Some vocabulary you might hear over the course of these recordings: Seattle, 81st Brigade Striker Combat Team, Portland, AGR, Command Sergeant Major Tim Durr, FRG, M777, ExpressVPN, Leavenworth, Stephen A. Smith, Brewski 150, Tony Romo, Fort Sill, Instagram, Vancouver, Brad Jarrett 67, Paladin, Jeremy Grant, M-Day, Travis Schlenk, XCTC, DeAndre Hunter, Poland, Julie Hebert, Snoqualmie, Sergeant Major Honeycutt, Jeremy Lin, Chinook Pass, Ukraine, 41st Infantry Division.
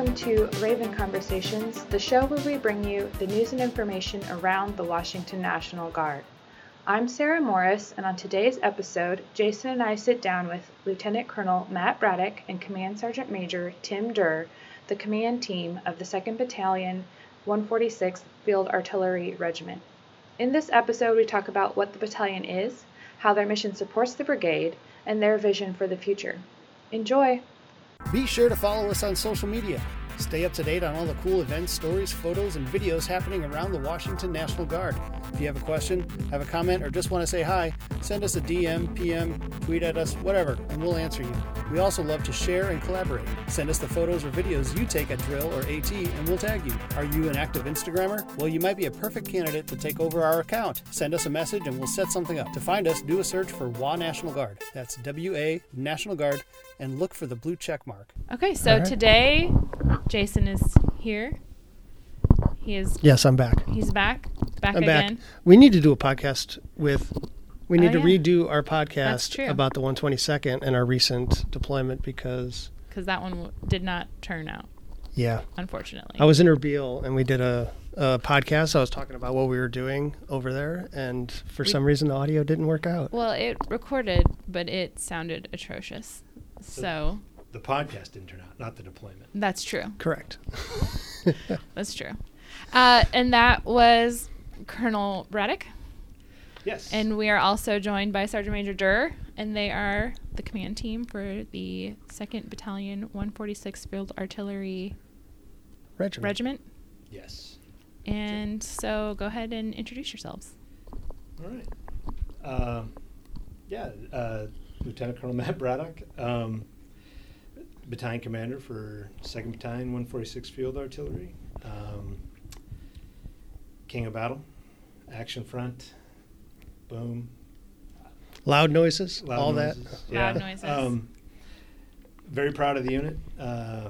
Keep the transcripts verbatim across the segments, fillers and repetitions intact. welcome to Raven Conversations, the show where we bring you the news and information around the Washington National Guard. I'm Sarah Morris, and on today's episode, Jason and I sit down with Lieutenant Colonel Matt Braddock and Command Sergeant Major Tim Durr, the command team of the second Battalion, one forty-sixth Field Artillery Regiment. In this episode, we talk about what the battalion is, how their mission supports the brigade, and their vision for the future. Enjoy! Be sure to follow us on social media. Stay up to date on all the cool events, stories, photos, and videos happening around the Washington National Guard. If you have a question, have a comment, or just want to say hi, send us a D M, P M, tweet at us, whatever, and we'll answer you. We also love to share and collaborate. Send us the photos or videos you take at drill or AT, and we'll tag you. Are you an active Instagrammer? Well, you might be a perfect candidate to take over our account. Send us a message, and we'll set something up. To find us, do a search for W A National Guard. That's W A National Guard, and look for the blue check mark. Okay, so right. Today... Jason is here. He is. Yes, I'm back. He's back. Back I'm again. Back. We need to do a podcast with. We need oh, to yeah. redo our podcast about the one twenty-second and our recent deployment because. Because that one w- did not turn out. Yeah. Unfortunately. I was in Erbil and we did a, a podcast. I was talking about what we were doing over there, and for we, some reason the audio didn't work out. Well, it recorded, but it sounded atrocious. So. so. The podcast didn't turn out, not the deployment. That's true. Correct. That's true. Uh, and that was Colonel Braddock. Yes. And we are also joined by Sergeant Major Durr, and they are the command team for the second Battalion, one forty-sixth Field Artillery Regiment. Regiment. Yes. And so go ahead and introduce yourselves. All right. Uh, yeah, uh, Lieutenant Colonel Matt Braddock. Um, Battalion commander for second Battalion, one forty-sixth Field Artillery. Um, King of battle, action front, boom. Loud noises, Loud all noises. that. Yeah. Loud noises. Um, very proud of the unit. Uh,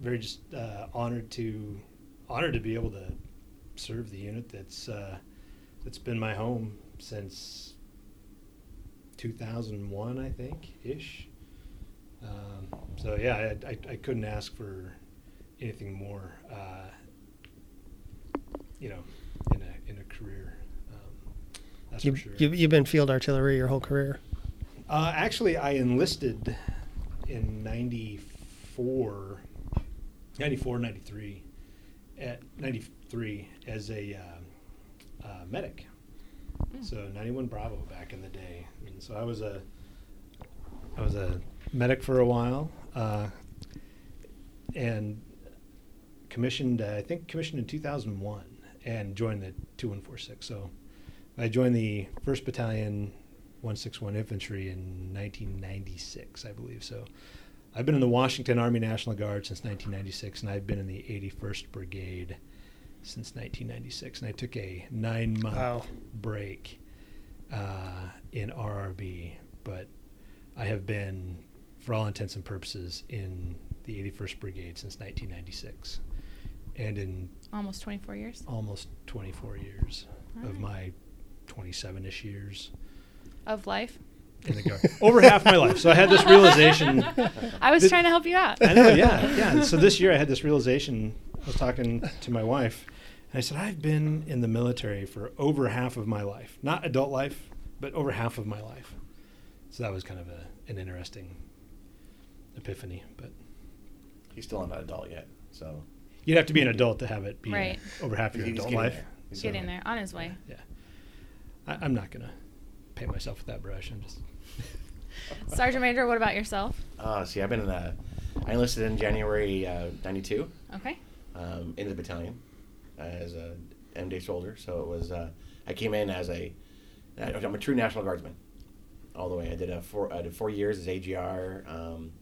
very just uh, honored to honored to be able to serve the unit that's uh, that's been my home since two thousand one, I think, ish. Um, so yeah, I, I, I couldn't ask for anything more, uh, you know, in a in a career. Um, that's you, for sure. You, you've been field artillery your whole career? Uh, actually, I enlisted in ninety-four, ninety-three, at ninety-three as a um, uh, medic. Mm. So ninety-one Bravo back in the day, and so I was a I was a medic for a while, uh, and commissioned, uh, I think commissioned in two thousand one, and joined the two one four six. So I joined the first Battalion, one sixty-one Infantry in nineteen ninety-six, I believe. So I've been in the Washington Army National Guard since nineteen ninety-six, and I've been in the eighty-first Brigade since nineteen ninety-six. And I took a nine-month wow. break uh, in R R B, but I have been, for all intents and purposes, in the eighty-first Brigade since nineteen ninety-six, and in almost twenty-four years. Almost twenty-four years right. of my twenty-seven-ish years of life in the guard. Over half my life. So I had this realization. I was th- trying to help you out. I know. Yeah, yeah. So this year I had this realization. I was talking to my wife, and I said, I've been in the military for over half of my life, not adult life, but over half of my life. So that was kind of a. an interesting epiphany, but he's still not an adult yet, so you'd have to be an adult to have it be right. over half your adult life. He's getting there, on his way. Yeah, I, I'm not gonna paint myself with that brush. I'm just Sergeant Major. What about yourself? Uh, see, I've been in the. I enlisted in January ninety-two. Okay. Um, in the battalion as a M-Day soldier, so it was. Uh, I came in as a. I'm a true National Guardsman. All the way. I did a four. I did four years as A G R. Um,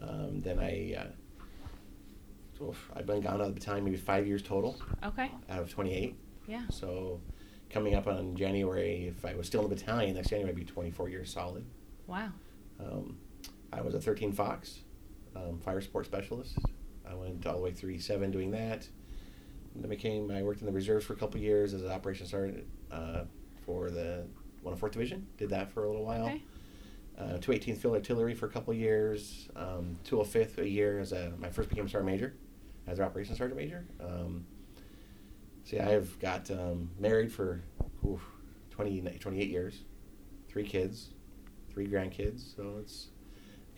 um, then I. Uh, oof, I've been gone out of the battalion maybe five years total. Okay. Out of twenty-eight. Yeah. So, coming up on January, if I was still in the battalion next January, I'd be twenty-four years solid. Wow. Um, I was a thirteen Fox, um, fire support specialist. I went all the way through E seven doing that. And then became. I worked in the reserves for a couple years as an operations sergeant uh, for the one oh fourth Division, did that for a little while. Okay. uh, two eighteenth Field Artillery for a couple years, um, two oh fifth a year as a, my first became Sergeant Major, as an Operations Sergeant Major. Um, see, I have got um, married for oof, twenty, twenty-eight years, three kids, three grandkids, so it's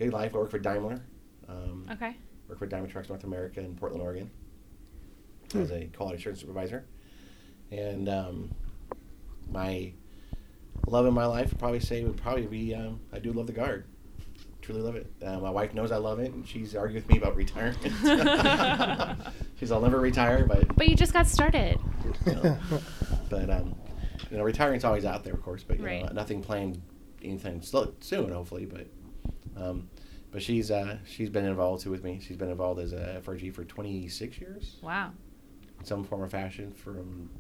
a good life. I work for Daimler. Um, okay. Work for Daimler Trucks North America in Portland, Oregon, mm. as a quality assurance supervisor. And um, my love in my life, I'd probably say, would probably be um, I do love the Guard. Truly love it. Uh, my wife knows I love it, and she's argued with me about retirement. She's, I'll never retire, but... But you just got started. You know, but, um, you know, retiring's always out there, of course, but, you right. know, nothing planned anything slow, soon, hopefully, but... Um, but she's uh, she's been involved, too, with me. She's been involved as a F R G for twenty-six years. Wow. In some form or fashion. From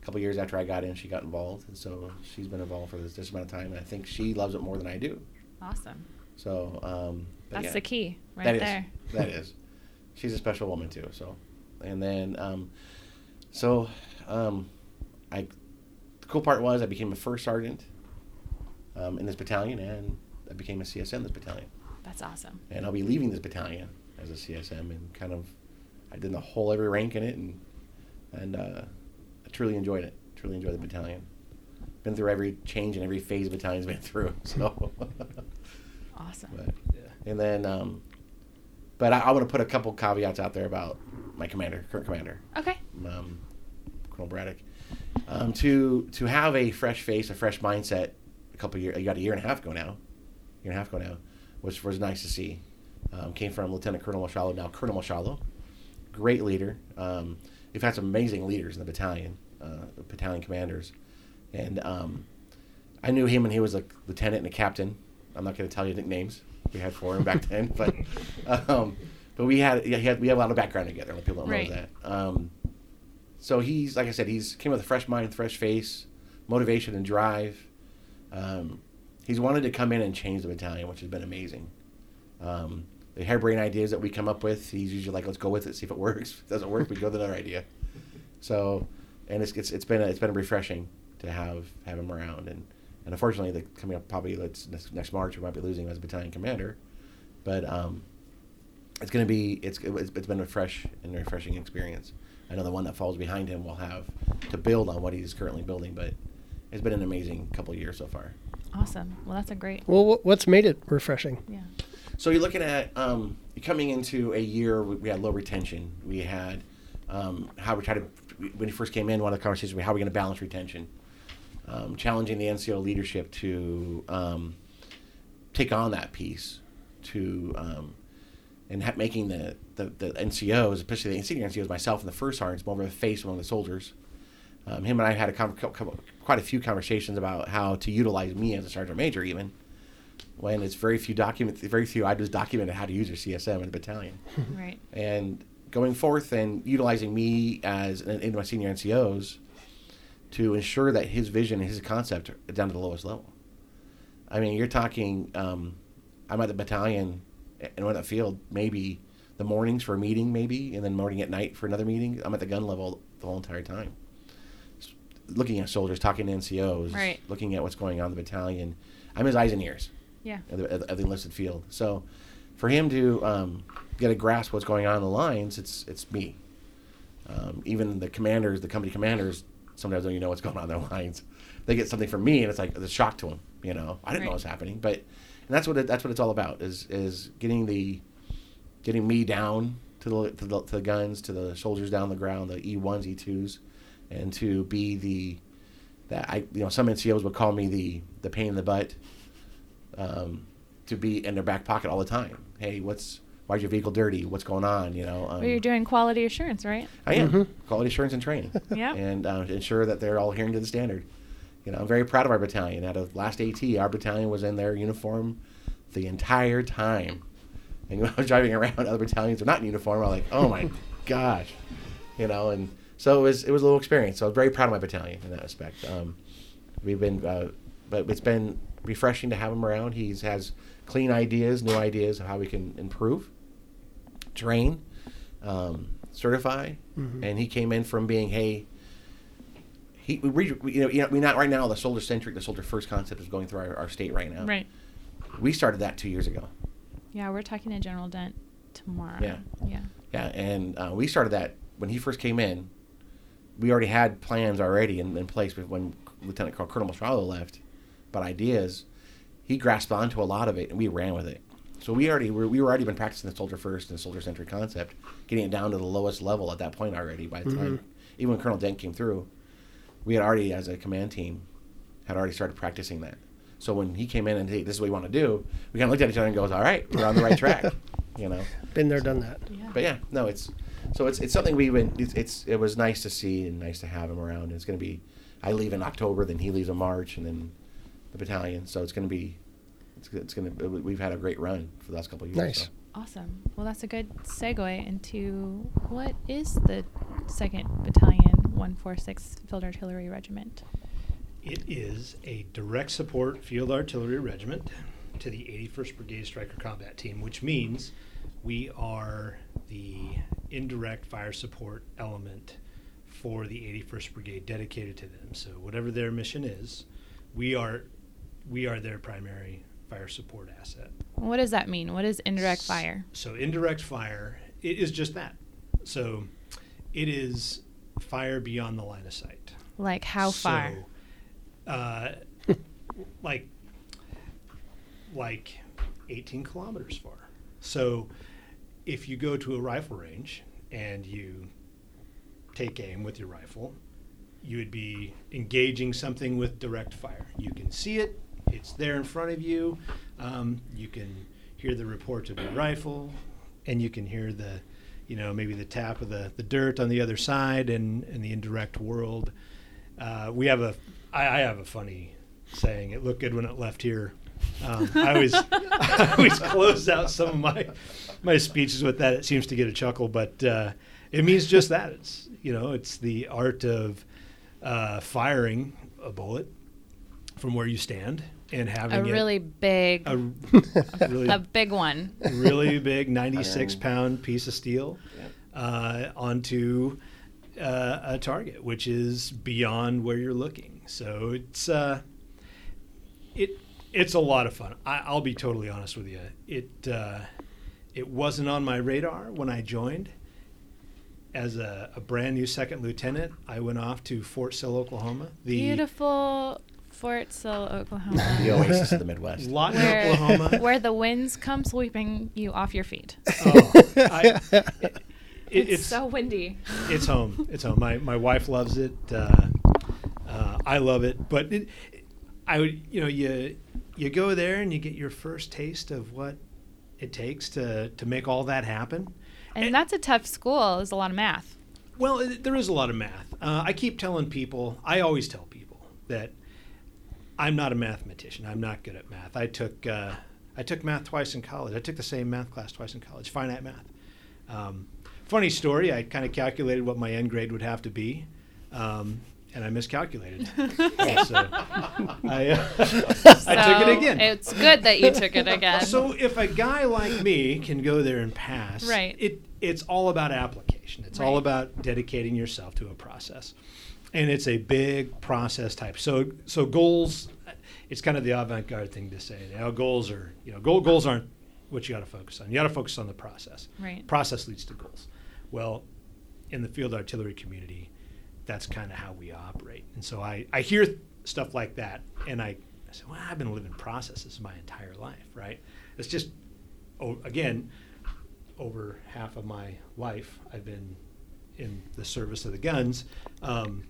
a couple years after I got in, she got involved, and so she's been involved for this, this amount of time, and I think she loves it more than I do. Awesome. So, um... That's yeah, the key, right that there. Is, that is. She's a special woman, too, so... And then, um... So, um... I... The cool part was I became a first sergeant um, in this battalion, and I became a C S M in this battalion. That's awesome. And I'll be leaving this battalion as a C S M, and kind of, I did the whole every rank in it, and and uh, I truly enjoyed it. Truly enjoyed the battalion. Been through every change and every phase the battalion's been through. So awesome. But, yeah. And then, um, but I, I want to put a couple caveats out there about my commander, current commander. Okay. Um, Colonel Braddock. Um, to to have a fresh face, a fresh mindset. A couple of years, you got a year and a half ago now. Year and a half ago now. Which was nice to see. Um, came from Lieutenant Colonel Moshalo, now Colonel Moshalo. Great leader. Um, we've had some amazing leaders in the battalion, uh, the battalion commanders. And um, I knew him when he was a lieutenant and a captain. I'm not going to tell you nicknames we had for him back then, but um, but we had, yeah, he had we had a lot of background together. People don't know right. that. Um, so he's, like I said, he's came with a fresh mind, fresh face, motivation and drive. Um, He's wanted to come in and change the battalion, which has been amazing. Um, the harebrained ideas that we come up with, he's usually like, "Let's go with it, see if it works. If it doesn't work, we go to another idea." So, and it's it's, it's been a, it's been refreshing to have, have him around. And, and unfortunately, the, coming up probably let's, next, next March, we might be losing him as a battalion commander. But um, it's going to be it's it's been a fresh and refreshing experience. I know the one that falls behind him will have to build on what he's currently building, but it's been an amazing couple of years so far. Awesome. Well, that's a great... Well, what's made it refreshing? Yeah. So you're looking at um, coming into a year, we, we had low retention. We had um, how we tried to... When you first came in, one of the conversations was how are we going to balance retention? Um, challenging the N C O leadership to um, take on that piece to... Um, and ha- making the, the, the N C Os, especially the senior N C Os, myself and the first sergeants, more of a face among the soldiers. Um, him and I had a com- com- quite a few conversations about how to utilize me as a sergeant major, even when it's very few documents, very few. I just documented how to use your C S M in the battalion, right? And going forth and utilizing me as an, in my senior N C Os to ensure that his vision and his concept are down to the lowest level. I mean, you're talking. Um, I'm at the battalion and on the field maybe the mornings for a meeting, maybe, and then morning at night for another meeting. I'm at the gun level the whole entire time. Looking at soldiers, talking to N C Os, right. Looking at what's going on in the battalion. I'm his eyes and ears yeah. of, the, of the enlisted field. So for him to um, get a grasp of what's going on in the lines, it's it's me. Um, even the commanders, the company commanders, sometimes don't even know what's going on in their lines. They get something from me, and it's like it's a shock to them. You know, I didn't right. know what was happening. But and that's what it, that's what it's all about is is getting the getting me down to the to the, to the guns, to the soldiers down on the ground, the E ones, E twos. And to be the, that I you know some N C Os would call me the the pain in the butt, um, to be in their back pocket all the time. Hey, what's why's your vehicle dirty? What's going on? You know. Um, well, you're doing quality assurance, right? I am mm-hmm. quality assurance and training. Yeah. And uh, ensure that they're all adhering to the standard. You know, I'm very proud of our battalion. Out of last AT, our battalion was in their uniform the entire time. And when I was driving around, other battalions are not in uniform. I'm like, oh my gosh, you know and. So it was it was a little experience. So I was very proud of my battalion in that respect. Um, we've been, uh, but it's been refreshing to have him around. He has clean ideas, new ideas of how we can improve, train, um, certify, mm-hmm. and he came in from being hey. He we, we you know we not right now the soldier centric the soldier first concept is going through our, our state right now. Right. we started that two years ago. Yeah, we're talking to General Dent tomorrow. Yeah. Yeah. Yeah, and uh, we started that when he first came in. We already had plans already in, in place when Lieutenant Colonel Moshalo left, but ideas, he grasped onto a lot of it, and we ran with it. So we already were, we were already been practicing the soldier first and soldier centered concept, getting it down to the lowest level at that point already. By the mm-hmm. time, even when Colonel Dent came through, we had already, as a command team, had already started practicing that. So when he came in and hey, this is what we want to do, we kind of looked at each other and goes, all right, we're on the right track, you know. Been there, done that. Yeah. But yeah, no, it's so it's it's something we've been. It's, it's it was nice to see and nice to have him around. It's going to be, I leave in October, then he leaves in March, and then the battalion. So it's going to be. It's, it's gonna. We've had a great run for the last couple of years. Nice, so. Awesome. Well, that's a good segue into what is the second Battalion, one forty-sixth Field Artillery Regiment. It is a direct support field artillery regiment to the eighty-first Brigade Striker Combat Team, which means we are the indirect fire support element for the eighty-first Brigade dedicated to them. So whatever their mission is, we are we are their primary fire support asset. What does that mean? What is indirect fire? So indirect fire, it is just that. So it is fire beyond the line of sight. Like how so, far? Uh, like like eighteen kilometers far. So if you go to a rifle range and you take aim with your rifle, you would be engaging something with direct fire. You can see it. It's there in front of you. Um, you can hear the report of your rifle, and you can hear the, you know, maybe the tap of the, the dirt on the other side and, and the indirect world. Uh, we have a, I, I have a funny saying, it looked good when it left here. Um, I always, I always close out some of my, my speeches with that. It seems to get a chuckle, but uh, it means just that. It's, you know, it's the art of uh, firing a bullet from where you stand and having a really it, big, a, a, really, a big one, really big ninety-six pound piece of steel uh, onto uh, a target, which is beyond where you're looking. So it's uh, it it's a lot of fun. I, I'll be totally honest with you. It uh, it wasn't on my radar when I joined. As a, a brand new second lieutenant, I went off to Fort Sill, Oklahoma. The beautiful. Fort Sill, Oklahoma. The oasis of the Midwest. Lawton, where, Oklahoma. Where the winds come sweeping you off your feet. Oh, I, it, it, it's, it's so windy. It's home. It's home. My my wife loves it. Uh, uh, I love it. But it, I would, you know, you you go there and you get your first taste of what it takes to, to make all that happen. And, and that's a tough school. There's a lot of math. Well, it, there is a lot of math. Uh, I keep telling people. I always tell people that. I'm not a mathematician. I'm not good at math. I took uh, I took math twice in college. I took the same math class twice in college, finite math. Um, funny story, I kind of calculated what my end grade would have to be, um, and I miscalculated. yeah, so I, uh, so I took it again. It's good that you took it again. So if a guy like me can go there and pass, right. it it's all about application. It's right. all about dedicating yourself to a process. And it's a big process type. So so goals, it's kind of the avant-garde thing to say. You know, goals are, you know, goal, goals aren't what you got to focus on. You got to focus on the process. Right. Process leads to goals. Well, in the field artillery community, that's kind of how we operate. And so I, I hear th- stuff like that, and I, I say, well, I've been living processes my entire life, right? It's just, oh, again, over half of my life I've been in the service of the guns. Um,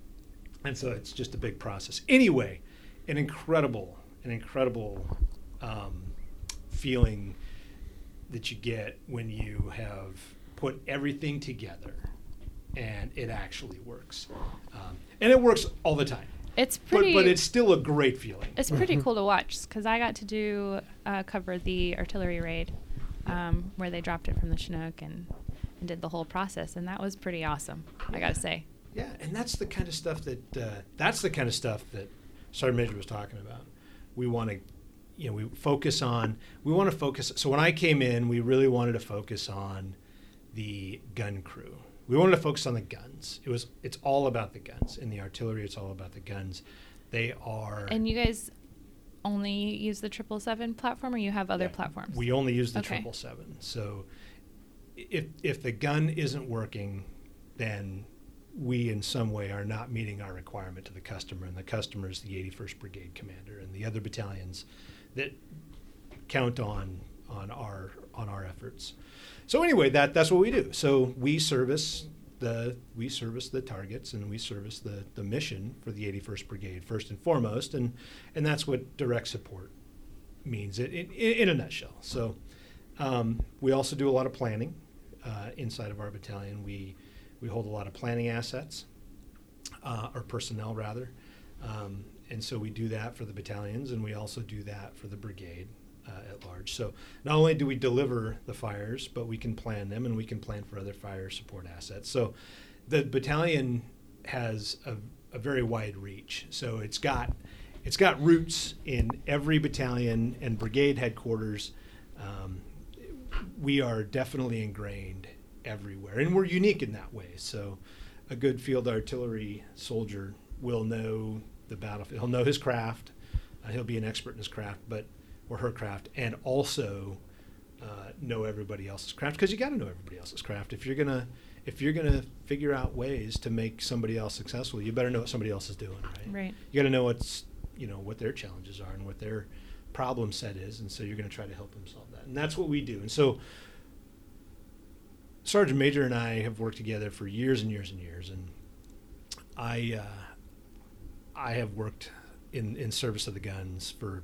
And so it's just a big process. Anyway, an incredible, an incredible um, feeling that you get when you have put everything together and it actually works. Um, and it works all the time. It's pretty, but, but it's still a great feeling. It's pretty cool to watch because I got to do uh, cover the artillery raid um, where they dropped it from the Chinook and, and did the whole process, and that was pretty awesome. I got to say. Yeah, and that's the kind of stuff that uh, that's the kind of stuff that Sergeant Major was talking about. We want to, you know, we focus on we want to focus. So when I came in, we really wanted to focus on the gun crew. We wanted to focus on the guns. It was it's all about the guns. In the artillery, it's all about the guns. They are. And you guys only use the triple seven platform, or you have other yeah, platforms? We only use the okay. triple seven. So if if the gun isn't working, then we in some way are not meeting our requirement to the customer, and the customer is the eighty-first Brigade Commander and the other battalions that count on on our on our efforts. So anyway, that that's what we do. So we service the we service the targets, and we service the, the mission for the eighty-first Brigade first and foremost, and and that's what direct support means it, it, in a nutshell. So um, we also do a lot of planning uh, inside of our battalion. We we hold a lot of planning assets uh, or personnel rather, um, and so we do that for the battalions, and we also do that for the brigade uh, at large. So not only do we deliver the fires, but we can plan them, and we can plan for other fire support assets. So the battalion has a, a very wide reach. So it's got it's got roots in every battalion and brigade headquarters. Um, we are definitely ingrained everywhere, and we're unique in that way. So a good field artillery soldier will know the battlefield, he'll know his craft, uh, he'll be an expert in his craft, but or her craft, and also uh, know everybody else's craft, because you got to know everybody else's craft. If you're gonna if you're gonna figure out ways to make somebody else successful, you better know what somebody else is doing, right? Right. You got to know what's you know what their challenges are and what their problem set is, and so you're gonna try to help them solve that. And that's what we do. And so Sergeant Major and I have worked together for years and years and years, and I uh, I have worked in in service of the guns for,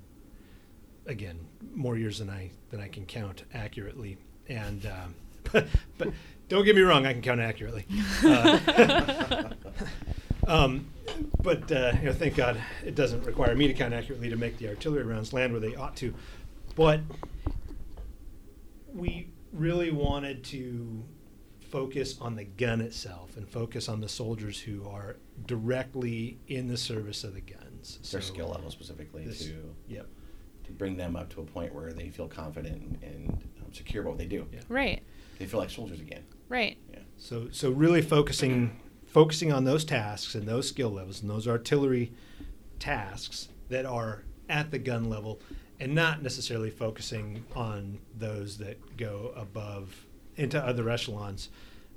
again, more years than I than I can count accurately, and um, but, but don't get me wrong, I can count accurately. Uh, um, but uh, you know, thank God it doesn't require me to count accurately to make the artillery rounds land where they ought to. But we really wanted to focus on the gun itself and focus on the soldiers who are directly in the service of the guns. Their so skill level specifically this, too. Yep. To bring them up to a point where they feel confident and, and um, secure about what they do. Yeah. Right. They feel like soldiers again. Right. Yeah. So so really focusing focusing on those tasks and those skill levels and those artillery tasks that are at the gun level, and not necessarily focusing on those that go above into other echelons,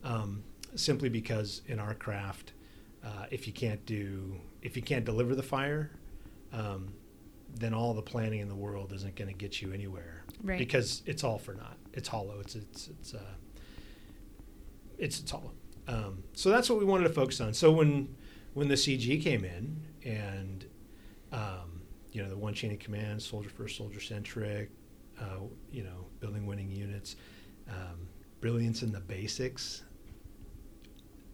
um, simply because in our craft, uh, if you can't do if you can't deliver the fire, um, then all the planning in the world isn't going to get you anywhere, right? Because it's all for naught. It's hollow. It's it's it's uh, it's, it's hollow. Um, so that's what we wanted to focus on. So when when the C G came in, and um, you know the one chain of command, soldier first, soldier centric, uh, you know building winning units, um, brilliance in the basics.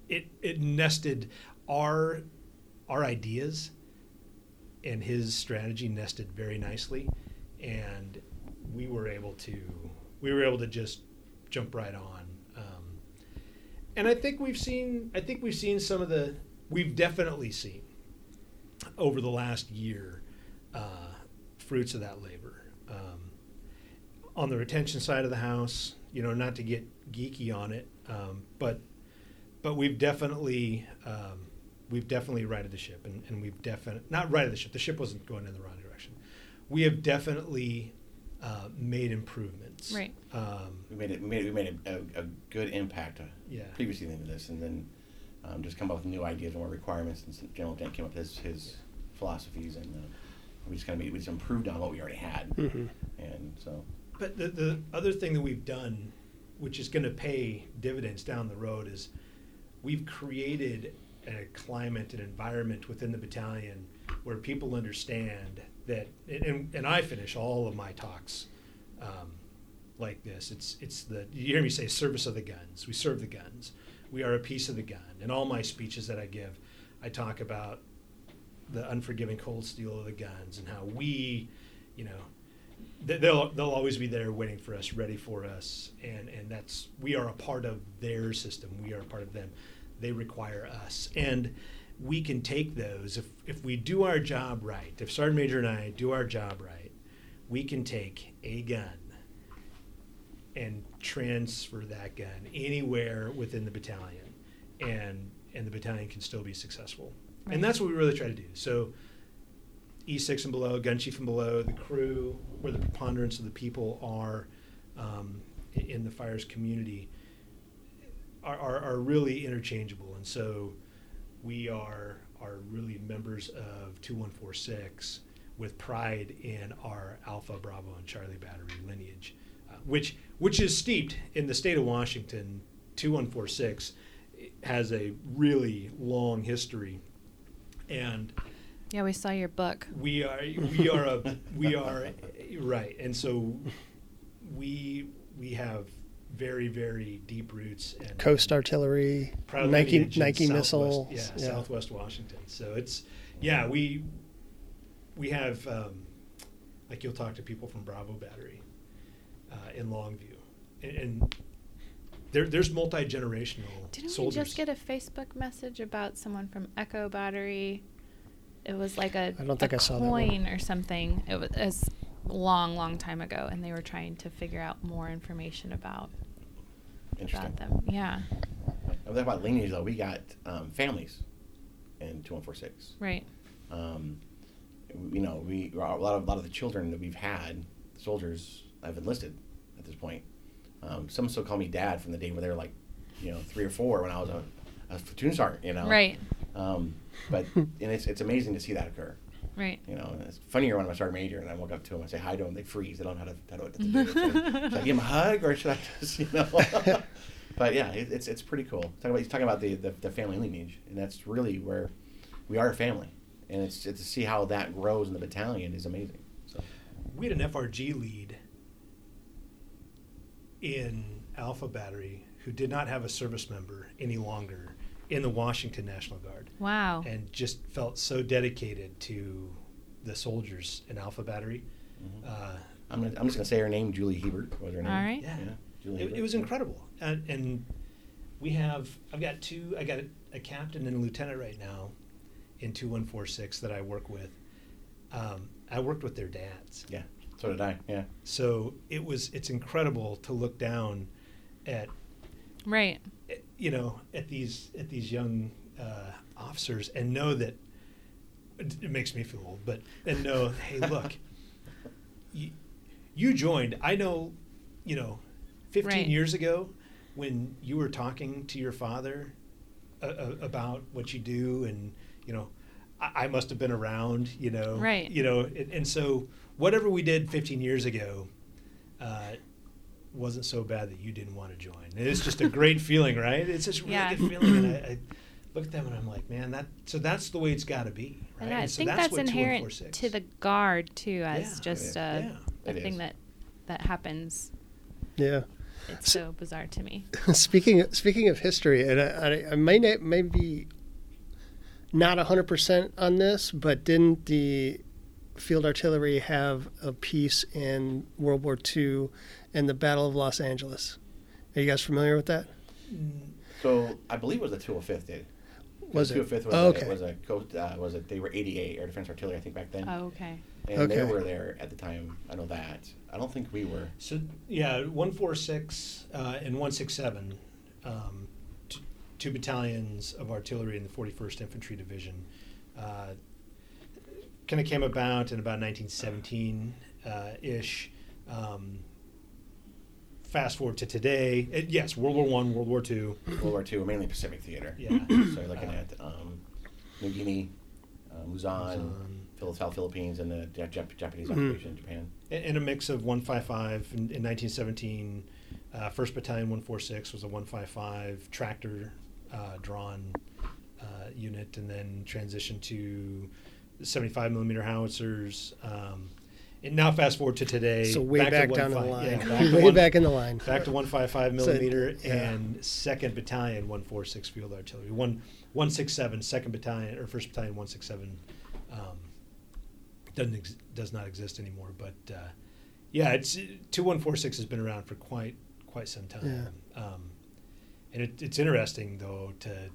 It it nested our our ideas and his strategy nested very nicely, and we were able to we were able to just jump right on. Um, and I think we've seen I think we've seen some of the we've definitely seen over the last year uh, fruits of that labor um, on the retention side of the house. You know, not to get geeky on it, um, but but we've definitely. Um, We've definitely righted the ship, and, and we've definitely not righted the ship. The ship wasn't going in the wrong direction. We have definitely uh, made improvements. Right. Um, we made it. We made it, we made a, a, a good impact. Yeah. Previously into this, and then um, just come up with new ideas and more requirements. And General Dent came up with his, his yeah. philosophies, and uh, we just kind of we just improved on what we already had. Mm-hmm. And so. But the the other thing that we've done, which is going to pay dividends down the road, is we've created a climate and environment within the battalion where people understand that, and, and I finish all of my talks um, like this. It's it's the, you hear me say service of the guns. We serve the guns. We are a piece of the gun. In all my speeches that I give, I talk about the unforgiving cold steel of the guns and how we, you know, they'll they'll always be there waiting for us, ready for us, and and that's, we are a part of their system. We are a part of them. They require us, and we can take those if if we do our job right. If Sergeant Major and I do our job right, we can take a gun and transfer that gun anywhere within the battalion, and and the battalion can still be successful. Right. And that's what we really try to do. So E six and below, gun chief and below, the crew, where the preponderance of the people are um, in the fires community, are, are, are really interchangeable. And so we are are really members of two one four six with pride in our Alpha, Bravo, and Charlie Battery lineage, uh, which which is steeped in the state of Washington. two one four six has a really long history, and yeah, we saw your book. We are we are a we are right, and so we we have very very deep roots and coast and artillery, Nike Nike missile, yeah, yeah, Southwest Washington. So it's yeah we we have um, like you'll talk to people from Bravo Battery uh, in Longview, and. and There, there's multi-generational Didn't soldiers. Didn't we just get a Facebook message about someone from Echo Battery? It was like a, I don't think a I saw coin that or something. It was, it was a long, long time ago, and they were trying to figure out more information about, about them. Yeah. I was about lineage, though. We got um, families in two one four six. Right. Um, you know, we a lot of a lot of the children that we've had, soldiers, have enlisted at this point. Um, some still call me dad from the day where they were like, you know, three or four when I was a, a platoon sergeant, you know. Right. Um, but and it's it's amazing to see that occur. Right. You know, and it's funnier when I'm a sergeant major and I walk up to them and say hi to them. They freeze. They don't know how to how to what to do. So, should I give them a hug or should I just, you know? But yeah, it, it's it's pretty cool. Talking about he's talking about the, the the family lineage, and that's really where we are a family, and it's, it's to see how that grows in the battalion is amazing. So we had an F R G lead in Alpha Battery who did not have a service member any longer in the Washington National Guard. Wow. And just felt so dedicated to the soldiers in Alpha Battery. Mm-hmm. Uh, I'm, gonna, I'm just going to say her name, Julie Hebert. Was her name? All right. Yeah. yeah Julie it, it was incredible. And, and we have, I've got two, I got a, a captain and a lieutenant right now in two one four six that I work with. Um, I worked with their dads. Yeah. So did I, yeah. So it was, it's incredible to look down at, right. at, you know, at these at these young uh, officers and know that, it, it makes me feel old, but, and know, hey, look, you, you joined, I know, you know, fifteen right. years ago when you were talking to your father uh, uh, about what you do and, you know, I, I must have been around, you know. Right. You know, and, and so... Whatever we did fifteen years ago uh, wasn't so bad that you didn't want to join. It's just a great feeling, right? It's just a really yeah. good feeling. And I, I look at them and I'm like, man, that. So that's the way it's got to be, right? Yeah, I and so think that's, that's inherent to the Guard, too, as yeah, just a, yeah, a thing that, that happens. Yeah. It's so, so bizarre to me. Speaking of, speaking of history, and I, I, I may, not, may be not one hundred percent on this, but didn't the... Field Artillery have a piece in World War Two and the Battle of Los Angeles. Are you guys familiar with that? So I believe it was the two oh fifth did. Was it? two oh fifth was oh, okay. a, was a coast, uh, was it? They were eighty-eight Air Defense Artillery, I think, back then. Oh, okay. And okay. they were there at the time. I know that. I don't think we were. So yeah, one forty-six uh, and one sixty-seven, um, t- two battalions of artillery in the forty-first Infantry Division. Uh, kind of came about in about nineteen seventeen-ish. Uh, um, fast forward to today. It, yes, World War One, World War Two. World War Two, mainly Pacific Theater. Yeah. So you're looking uh, at um, New Guinea, uh, Luzon, Luzon. South Philippines, and the Jap- Japanese occupation in Japan. And, and a mix of one fifty-five in, in nineteen seventeen. Uh, first Battalion one forty-six was a one fifty-five tractor-drawn uh, uh, unit, and then transitioned to... seventy-five millimeter howitzers, um, and now fast forward to today. So way back, back down fi- the line, yeah, back way one, back in the line, back to one fifty-five millimeter so, yeah. and second Battalion one forty-six Field Artillery, one one sixty-seven second Battalion or first Battalion one sixty-seven um, doesn't ex- does not exist anymore. But uh, yeah, it's two one four six has been around for quite quite some time, yeah. um, and it, it's interesting though to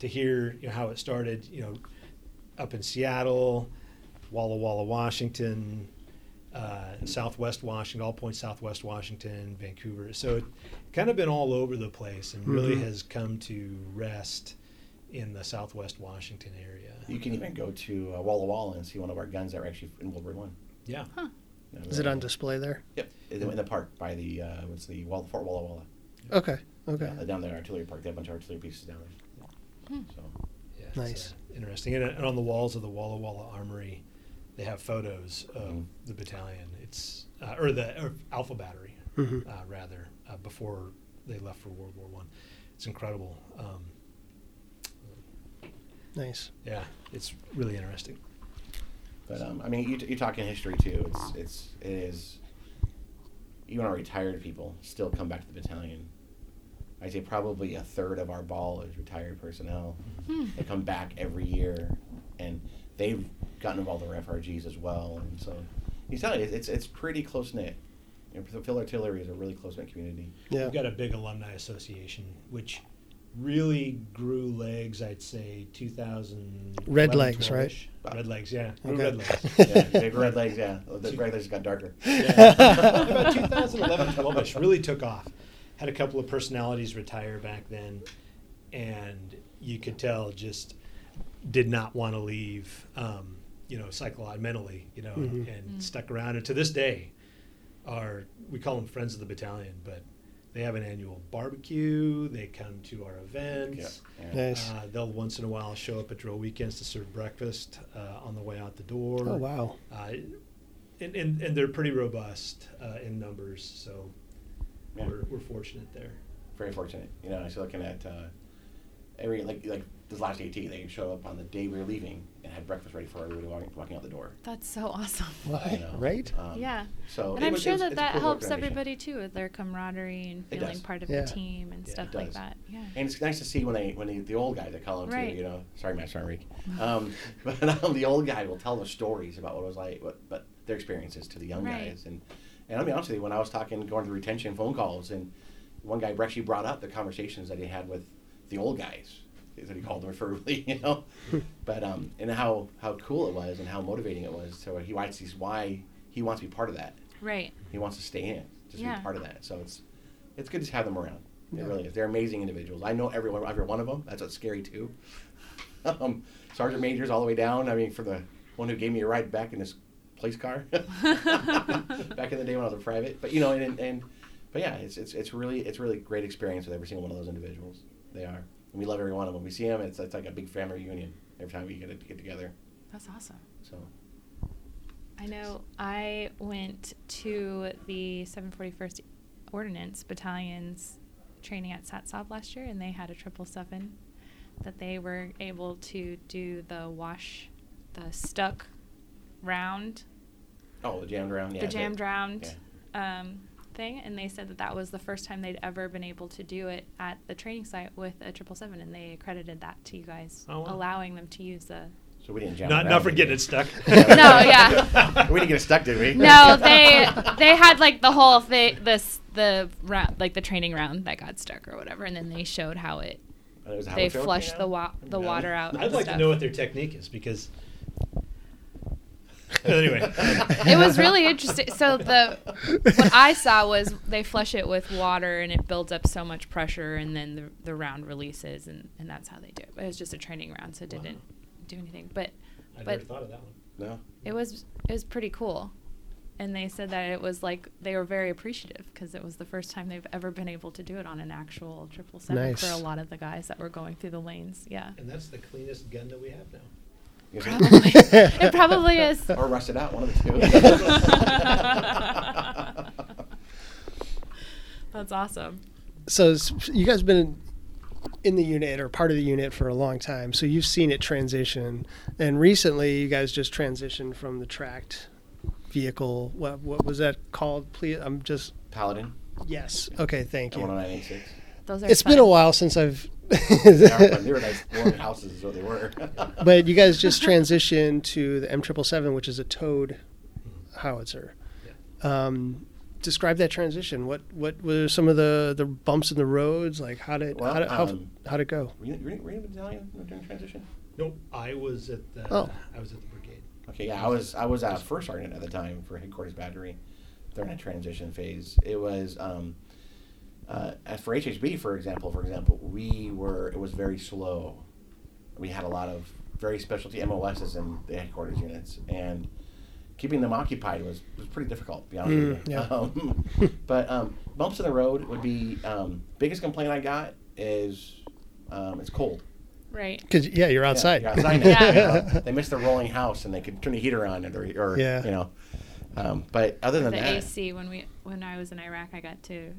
to hear you know, how it started. You know. Up in Seattle, Walla Walla, Washington, uh, Southwest Washington, all points Southwest Washington, Vancouver. So it's kind of been all over the place and mm-hmm. really has come to rest in the Southwest Washington area. You can even go to uh, Walla Walla and see one of our guns that were actually in World War One. Yeah. Huh. No, is it on display there? Yep, in the park by the uh, what's the Walla, Fort Walla Walla. Yep. Okay. Okay. Yeah, down there, artillery park. They have a bunch of artillery pieces down there. Hmm. So. Yeah, nice. Uh, interesting. And, and on the walls of the Walla Walla Armory, they have photos of mm-hmm. the battalion. It's uh, or the or Alpha Battery, mm-hmm. uh, rather, uh, before they left for World War One. It's incredible. Um, nice. Yeah, it's really interesting. But um, I mean, you t- you're talking history too. It's it's it is. Even our retired people still come back to the battalion. I'd say probably a third of our ball is retired personnel. Hmm. They come back every year, and they've gotten involved in F R Gs as well. And so, you tell you, it's it's pretty close knit. You know, Field Artillery is a really close knit community. Yeah. We've got a big alumni association, which really grew legs, I'd say, two thousand. Red legs, twelve-ish. Right? Red legs, yeah. Okay. Red legs. Yeah, big red legs, yeah. The red legs got darker. Yeah. About twenty eleven, twelve-ish really took off. Had a couple of personalities retire back then, and you could tell just did not want to leave, um, you know, psychologically, mentally, you know, mm-hmm. and, and mm-hmm. stuck around. And to this day, our, we call them friends of the battalion, but they have an annual barbecue. They come to our events. Yep. Yeah. Nice. Uh, they'll once in a while show up at drill weekends to serve breakfast uh, on the way out the door. Oh, wow. Uh, and, and, and they're pretty robust uh, in numbers, so yeah. we're, we're fortunate there. Very fortunate. You know, I was looking at uh, every, like, like this last AT, they show up on the day we were leaving and had breakfast ready for everybody walking, walking out the door. That's so awesome. Well, you know, right? Um, yeah. So and I'm was, sure was, that that cool helps everybody, too, with their camaraderie and feeling does. part of yeah. the team and yeah, stuff like that. Yeah. And it's nice to see when they, when they, the old guys, they call them, right. too, you know. Sorry, Master Enrique. Um, but um, the old guy will tell the stories about what it was like, what, but their experiences to the young right. guys. And, and I'll be honest with you, when I was talking, going to the retention phone calls, and one guy actually brought up the conversations that he had with the old guys. Is what he called them fervently, you know, but um, and how, how cool it was and how motivating it was. So he wants he's why he wants to be part of that. Right. He wants to stay in it, just yeah. be part of that. So it's it's good to have them around. Yeah. It really is. They're amazing individuals. I know every one, every one of them. That's what's scary too. um, Sergeant Majors all the way down. I mean, for the one who gave me a ride back in this police car back in the day when I was a private. But you know, and and but yeah, it's it's it's really it's really great experience with every single one of those individuals. They are. And we love every one of them. We see them, it's, it's like a big family reunion every time we get, it, get together. That's awesome. So, I know I went to the seven forty-first Ordnance Battalion's training at SatSob last year, and they had a triple seven that they were able to do the wash, the stuck round. Oh, the jammed round, yeah. The jammed that, round. Yeah. Um, thing, and they said that that was the first time they'd ever been able to do it at the training site with a triple seven, and they accredited that to you guys, oh, wow. allowing them to use the... So we didn't jam Not, not for getting it stuck. No, yeah. We didn't get it stuck, did we? No, they they had like the whole thing, this, the round, like the training round that got stuck or whatever, and then they showed how it, it how they it flushed the, wa- the no. water out. I'd like stuff. to know what their technique is, because... Anyway, it was really interesting. So the what I saw was they flush it with water, and it builds up so much pressure, and then the, the round releases, and, and that's how they do it. But it was just a training round, so it didn't wow. do anything. But I but never thought of that one. No, it was it was pretty cool, and they said that it was like they were very appreciative because it was the first time they've ever been able to do it on an actual triple seven nice. for a lot of the guys that were going through the lanes. Yeah, and that's the cleanest gun that we have now. Probably. It probably is. Or rusted out, one of the two. That's awesome. So you guys have been in the unit or part of the unit for a long time, so you've seen it transition. And recently you guys just transitioned from the tracked vehicle. What, what was that called? Please, I'm just... Paladin. Yes. Okay, thank you. one oh nine eighty-six Those are it's fun. Been a while since I've... They were nice warm houses is what they were. But you guys just transitioned to the M seven seven seven, which is a towed howitzer. Yeah. Um, describe that transition. What what were some of the, the bumps in the roads? Like how did well, how did, how um, how'd it go? Were you, were you in the battalion during transition? Nope, I was at the oh. I was at the brigade. Okay, yeah, I was I was uh, first sergeant at the time for headquarters battery during that transition phase. It was. Um, Uh, as for H H B, for example, for example, we were it was very slow we had a lot of very specialty M O Ss in the headquarters units, and keeping them occupied was, was pretty difficult, to be honest mm, with you. Yeah. Um, but um, bumps in the road would be, um, biggest complaint I got is um, it's cold. Right. Because yeah, you're outside. Yeah, you're outside now. Yeah. You know, they missed the rolling house, and they could turn the heater on, or, or yeah. you know. Um, but other than the that, the A C when we when I was in Iraq, I got to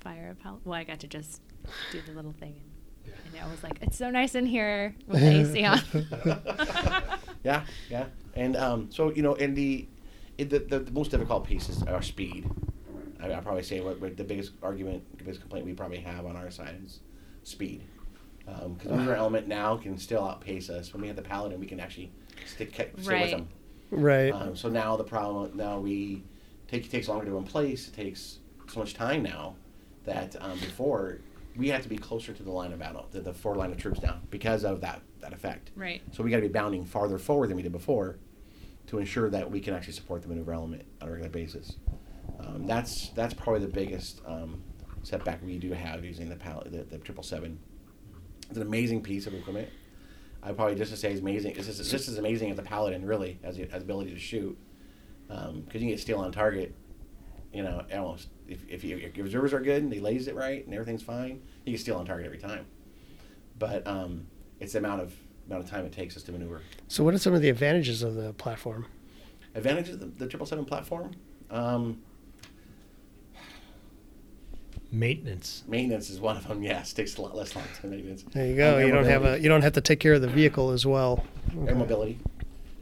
fire a pal- well, I got to just do the little thing, and, and I was like, it's so nice in here with the A C on. yeah, yeah. And um, so you know, and the, it, the the the most difficult pieces are speed. I I'd probably say what, what the biggest argument, the biggest complaint we probably have on our side is speed. Because um, our element now can still outpace us. When we have the Paladin, we can actually stick, stick right. with them. Right. Um, so now the problem, now we take it takes longer to emplace. It takes so much time now that um, before we have to be closer to the line of battle, to the forward line of troops now, because of that, that effect. Right. So we got to be bounding farther forward than we did before to ensure that we can actually support the maneuver element on a regular basis. Um, that's that's probably the biggest um, setback we do have using the pal- the, the triple seven. It's an amazing piece of equipment. I probably just to say it's amazing. It's just, just as amazing as the Paladin, really, as the as ability to shoot, because um, you can get steel on target. You know, almost if if, you, if your observers are good and they lays it right and everything's fine, you can steel on target every time. But um, it's the amount of amount of time it takes us to maneuver. So, what are some of the advantages of the platform? Advantages of the triple seven platform? Um, Maintenance. Maintenance is one of them. Yes, takes a lot less long to maintenance. There you go. You don't have a. You don't have to take care of the vehicle as well. Okay. Air mobility.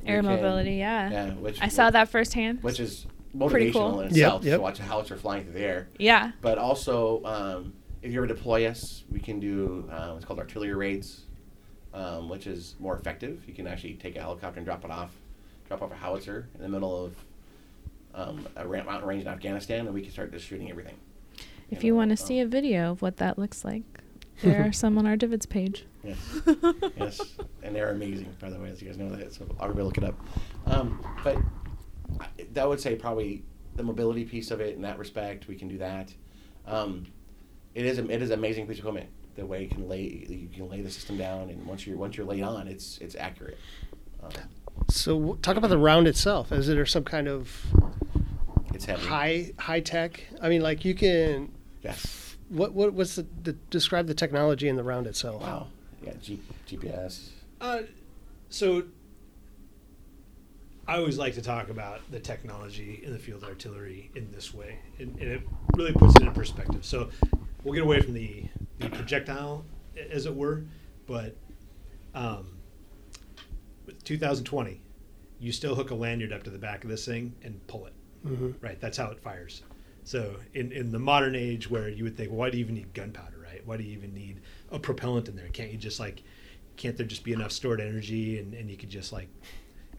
Air can, mobility. Yeah. Yeah. Which I saw that firsthand. Which is motivational pretty cool. in itself. Yep, yep. To watch a howitzer flying through the air. Yeah. But also, um, if you ever deploy us, we can do uh, what's called artillery raids, um, which is more effective. You can actually take a helicopter and drop it off, drop off a howitzer in the middle of um, a mountain range in Afghanistan, and we can start just shooting everything. If you want to see a video of what that looks like, there are some on our Divots page. Yes, yes, and they're amazing, by the way, as you guys know that. So I'll look it up. Um, but I, that would say probably the mobility piece of it. In that respect, we can do that. Um, it is it is an amazing piece of equipment. The way you can lay you can lay the system down, and once you're once you're laid on, it's it's accurate. Um, so w- talk about the round itself. Is there some kind of it's heavy. high high tech? I mean, like you can. Yes. What what what's the, the describe the technology in the round itself? Wow. Yeah. G, GPS. Uh, so I always like to talk about the technology in the field artillery in this way, and, and it really puts it in perspective. So we'll get away from the, the projectile, as it were, but um, with two thousand twenty, you still hook a lanyard up to the back of this thing and pull it. Mm-hmm. Right. That's how it fires. So in, in the modern age where you would think, well, why do you even need gunpowder, right? Why do you even need a propellant in there? Can't you just like, can't there just be enough stored energy and, and you could just like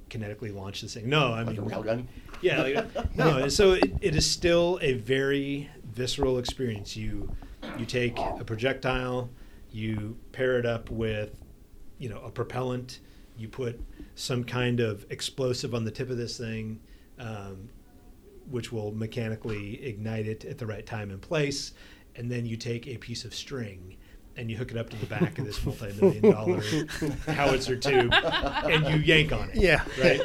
kinetically launch this thing? No, I like mean. Like a rail gun? Yeah. Like, no, so it, it is still a very visceral experience. You you take a projectile, you pair it up with, you know, a propellant, you put some kind of explosive on the tip of this thing, um, which will mechanically ignite it at the right time and place, and then you take a piece of string and you hook it up to the back of this multi-million dollar howitzer tube and you yank on it. Yeah. Right?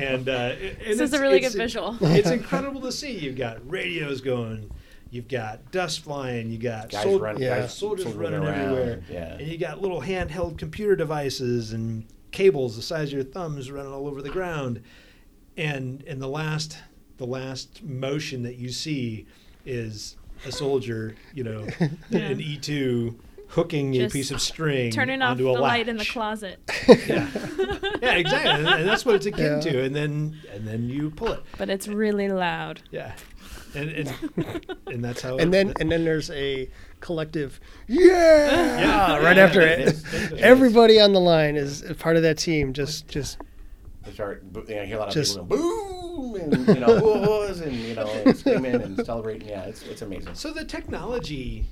And, uh, and this is a really good visual. It's incredible to see. You've got radios going, you've got dust flying, you got guys sold, run, yeah, guys, soldiers running around, everywhere, yeah. and you got little handheld computer devices and cables the size of your thumbs running all over the ground. And in the last... the last motion that you see is a soldier, you know, yeah. an E two hooking just a piece of string turning off onto a the latch. Light in the closet. Yeah, yeah, exactly, and that's what it's akin yeah. to. And then, and then you pull it. But it's really loud. Yeah, and and, and that's how. And then works. And then there's a collective, yeah, yeah. right yeah, after yeah, it. It's, it's, it's, Everybody on the line is part of that team. Just, just. They start. You know, I hear a lot of just, people going, boo. And you know, whoos and you know, and screaming and celebrating. Yeah, it's it's amazing. So the technology,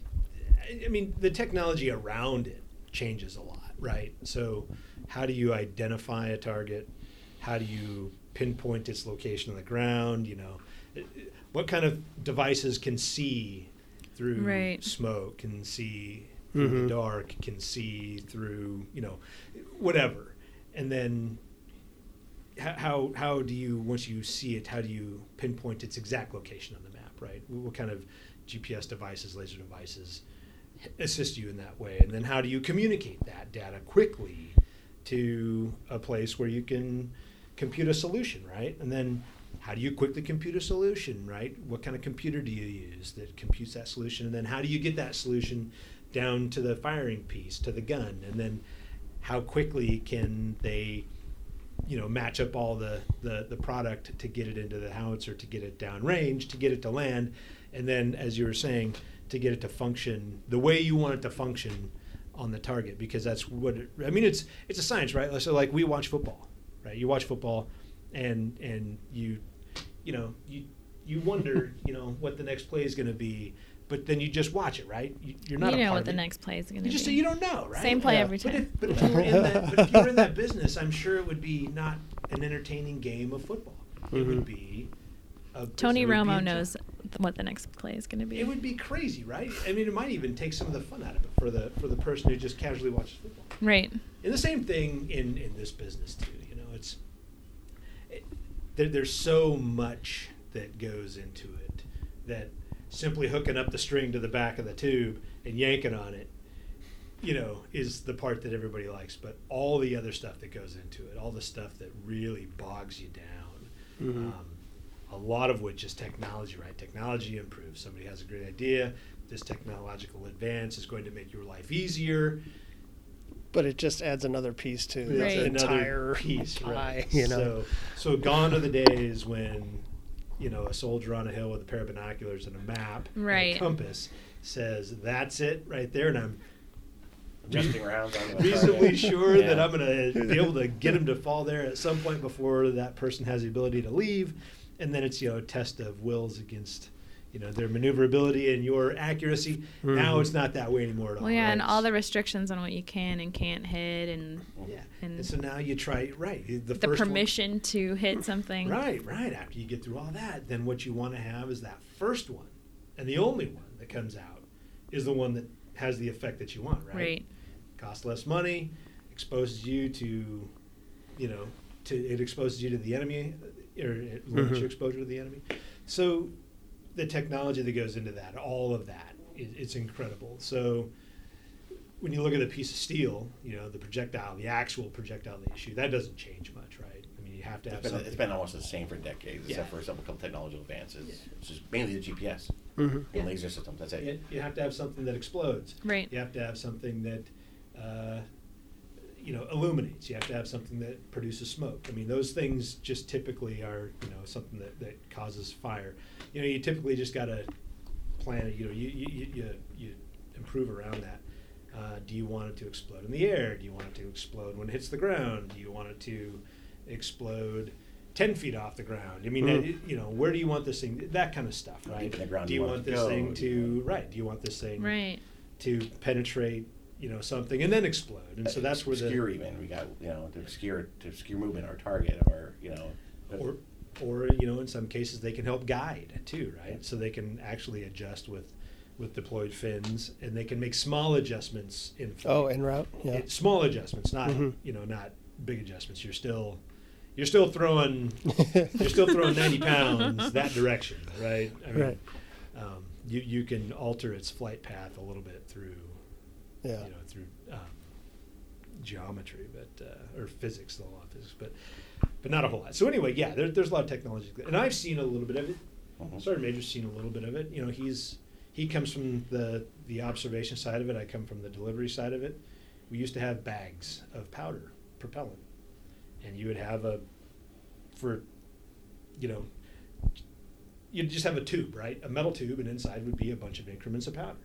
I mean, the technology around it changes a lot, right? So how do you identify a target? How do you pinpoint its location on the ground? You know, what kind of devices can see through right. smoke and see through mm-hmm. the dark, can see through, you know, whatever. And then how how do you, once you see it, how do you pinpoint its exact location on the map, right? What kind of G P S devices, laser devices assist you in that way? And then how do you communicate that data quickly to a place where you can compute a solution, right? And then how do you quickly compute a solution, right? What kind of computer do you use that computes that solution? And then how do you get that solution down to the firing piece, to the gun? And then how quickly can they, you know, match up all the, the, the product to get it into the howitzer, to get it downrange, to get it to land, and then, as you were saying, to get it to function the way you want it to function on the target, because that's what it, I mean, it's it's a science, right? So, like, we watch football, right? You watch football, and and you, you know, you you wonder, you know, what the next play is going to be, but then you just watch it, right? You, you're not. You know a part what the next play is going to be. You just say you don't know, right? Same play yeah. every time. But if, but, if you were in that, but if you were in that business, I'm sure it would be not an entertaining game of football. Mm-hmm. It would be. A, Tony Romo be knows what the next play is going to be. It would be crazy, right? I mean, it might even take some of the fun out of it for the for the person who just casually watches football. Right. And the same thing in, in this business too. You know, it's it, there, there's so much that goes into it that simply hooking up the string to the back of the tube and yanking on it, you know, is the part that everybody likes. But all the other stuff that goes into it, all the stuff that really bogs you down. Mm-hmm. Um, A lot of which is technology, right? Technology improves. Somebody has a great idea. This technological advance is going to make your life easier. But it just adds another piece to the right. entire piece, pie, right? You know? So, so gone are the days when, you know, a soldier on a hill with a pair of binoculars and a map right. and a compass says, that's it right there, and I'm adjusting rounds on the reasonably sure yeah. that I'm going to be able to get him to fall there at some point before that person has the ability to leave. And then it's, you know, a test of wills against, you know, their maneuverability and your accuracy. Mm-hmm. Now it's not that way anymore at all. Well, yeah, right? And all the restrictions on what you can and can't hit. And yeah. And, and so now you try, right. The, the first permission one. To hit something. Right, right. After you get through all that, then what you want to have is that first one. And the only one that comes out is the one that has the effect that you want, right? Right. Costs less money, exposes you to, you know, to it exposes you to the enemy. Or it limits your exposure to the enemy. So the technology that goes into that, all of that, it, it's incredible. So when you look at the piece of steel, you know, the projectile, the actual projectile they issue, that doesn't change much, right? I mean, you have to have. It's been, it's been almost the same for decades, yeah. except for some couple technological advances, yeah. which is mainly the G P S mm-hmm. and yeah. laser systems. That's it. You, you have to have something that explodes. Right. You have to have something that. Uh, you know, illuminates. You have to have something that produces smoke. I mean, those things just typically are, you know, something that, that causes fire. You know, you typically just got to plan it, you know, you you, you, you improve around that. Uh, do you want it to explode in the air? Do you want it to explode when it hits the ground? Do you want it to explode ten feet off the ground? I mean, mm-hmm. you know, where do you want this thing, that kind of stuff, right? Deep in the ground, do you, you want, want this go, thing to, right, do you want this thing right. to penetrate you know, something, and then explode, and so that's where the obscure even we got, you know, to obscure to obscure movement or target, or you know, or or you know, in some cases they can help guide too, right? So they can actually adjust with, with deployed fins, and they can make small adjustments in flight. Oh, en route, yeah. It, small adjustments, not mm-hmm. you know, not big adjustments. You're still, you're still throwing, you're still throwing ninety pounds that direction, right? I mean, right. Um, you you can alter its flight path a little bit through. Yeah. You know, through um, geometry, but uh, or physics, the law of physics, but but not a whole lot. So anyway, yeah, there, there's a lot of technology, and I've seen a little bit of it. Mm-hmm. Sergeant Major's seen a little bit of it. You know, he's he comes from the the observation side of it. I come from the delivery side of it. We used to have bags of powder propellant, and you would have a for, you know, you'd just have a tube, right? A metal tube, and inside would be a bunch of increments of powder,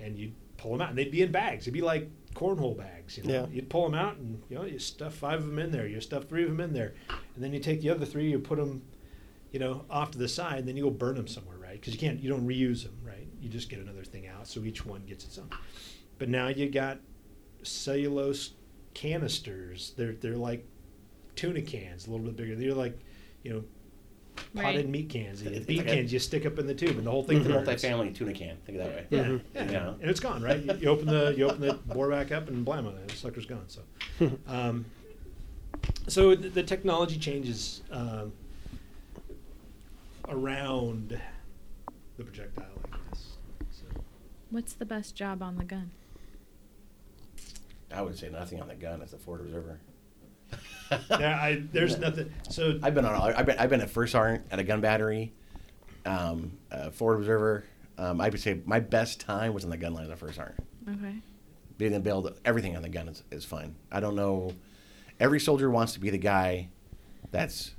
and you'd pull them out, and they'd be in bags. It'd be like cornhole bags, you know. Yeah. You'd pull them out, and you know, you stuff five of them in there, you stuff three of them in there, and then you take the other three, you put them, you know, off to the side, and then you go burn them somewhere, right? Because you can't, you don't reuse them, right? You just get another thing out, so each one gets its own. But now you got cellulose canisters. They're they're like tuna cans, a little bit bigger. They're like, you know, potted right. meat cans. It's meat like cans a, you stick up in the tube, and the whole thing. Mm-hmm. Multi-family tuna can. Think of that way. Yeah, yeah. Mm-hmm. yeah. yeah. And it's gone, right? You, you open the you open the bore back up, and blam, the sucker's gone. So, um, so the, the technology changes um, around the projectile, I guess. So. What's the best job on the gun? I would say nothing on the gun. It's a Ford Observer. there, I, there's yeah. nothing. So I've been on. All, I've been. I've been a first sergeant at a gun battery, um, a Ford Observer. Um, I would say my best time was on the gun line as a first sergeant. Okay. Being able to everything on the gun is, is fun. I don't know. Every soldier wants to be the guy that's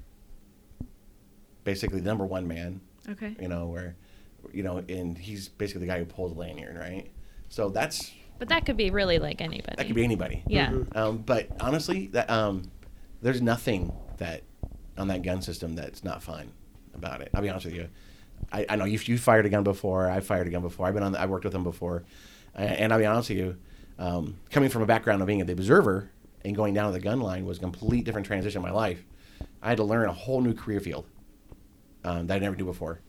basically the number one man. Okay. You know where, you know, and he's basically the guy who pulls the lanyard, right? So that's. But that could be really like anybody. That could be anybody. Yeah. Mm-hmm. Um, but honestly, that um, there's nothing that on that gun system that's not fun about it. I'll be honest with you. I, I know you you fired a gun before. I fired a gun before. I've been on. The, I worked with them before. I, and I'll be honest with you. Um, coming from a background of being the observer and going down to the gun line was a complete different transition in my life. I had to learn a whole new career field um, that I never knew before,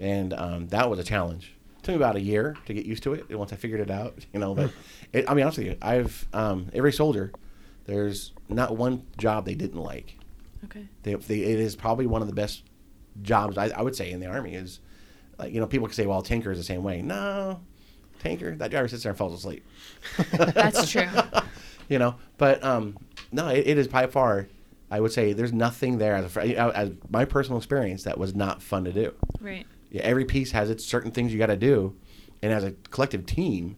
and um, that was a challenge. Took me about a year to get used to it. Once I figured it out, you know. But it, I'll be honest with you. I've um, every soldier. There's not one job they didn't like. Okay. They, they, it is probably one of the best jobs I, I would say in the Army is, like you know, people can say, well, tanker is the same way. No, tanker. That driver sits there and falls asleep. That's true. You know, but um, no, it, it is by far. I would say there's nothing there as, a, as my personal experience that was not fun to do. Right. Yeah, every piece has its certain things you got to do, and as a collective team,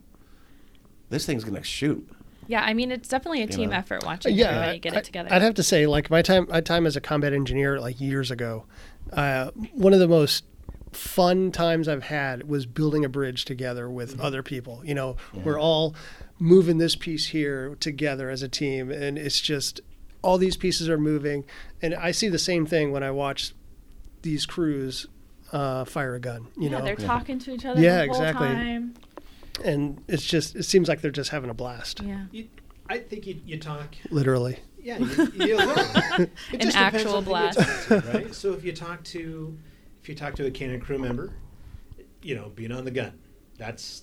this thing's gonna shoot. Yeah, I mean it's definitely a team you know? effort. Watching yeah, everybody I, get I, it together. I'd have to say, like my time, my time as a combat engineer, like years ago, uh, one of the most fun times I've had was building a bridge together with mm-hmm. other people. You know, yeah. we're all moving this piece here together as a team, and it's just all these pieces are moving, and I see the same thing when I watch these crews. Uh, fire a gun, you yeah, know. They're talking to each other yeah, the whole exactly. time. And it's just, it seems like they're just having a blast. Yeah. You, I think you, you talk. Literally. Yeah. You, you An actual blast. To, right? So if you talk to, if you talk to a cannon crew member, you know, being on the gun, that's,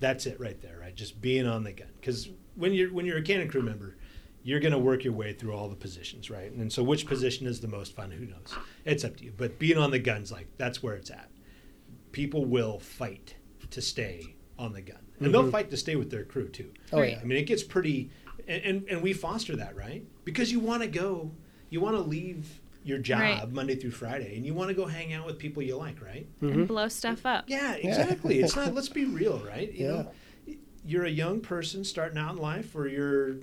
that's it right there, right? Just being on the gun. Because when you're, when you're a cannon crew member, you're going to work your way through all the positions, right? And so which position is the most fun? Who knows? It's up to you. But being on the gun's like, that's where it's at. People will fight to stay on the gun. And mm-hmm. they'll fight to stay with their crew, too. Oh, right. yeah. I mean, it gets pretty... And, and, and we foster that, right? Because you want to go... You want to leave your job right. Monday through Friday, and you want to go hang out with people you like, right? Mm-hmm. And blow stuff up. Yeah, exactly. Yeah. It's not... Let's be real, right? You yeah. know, you're a young person starting out in life, or you're...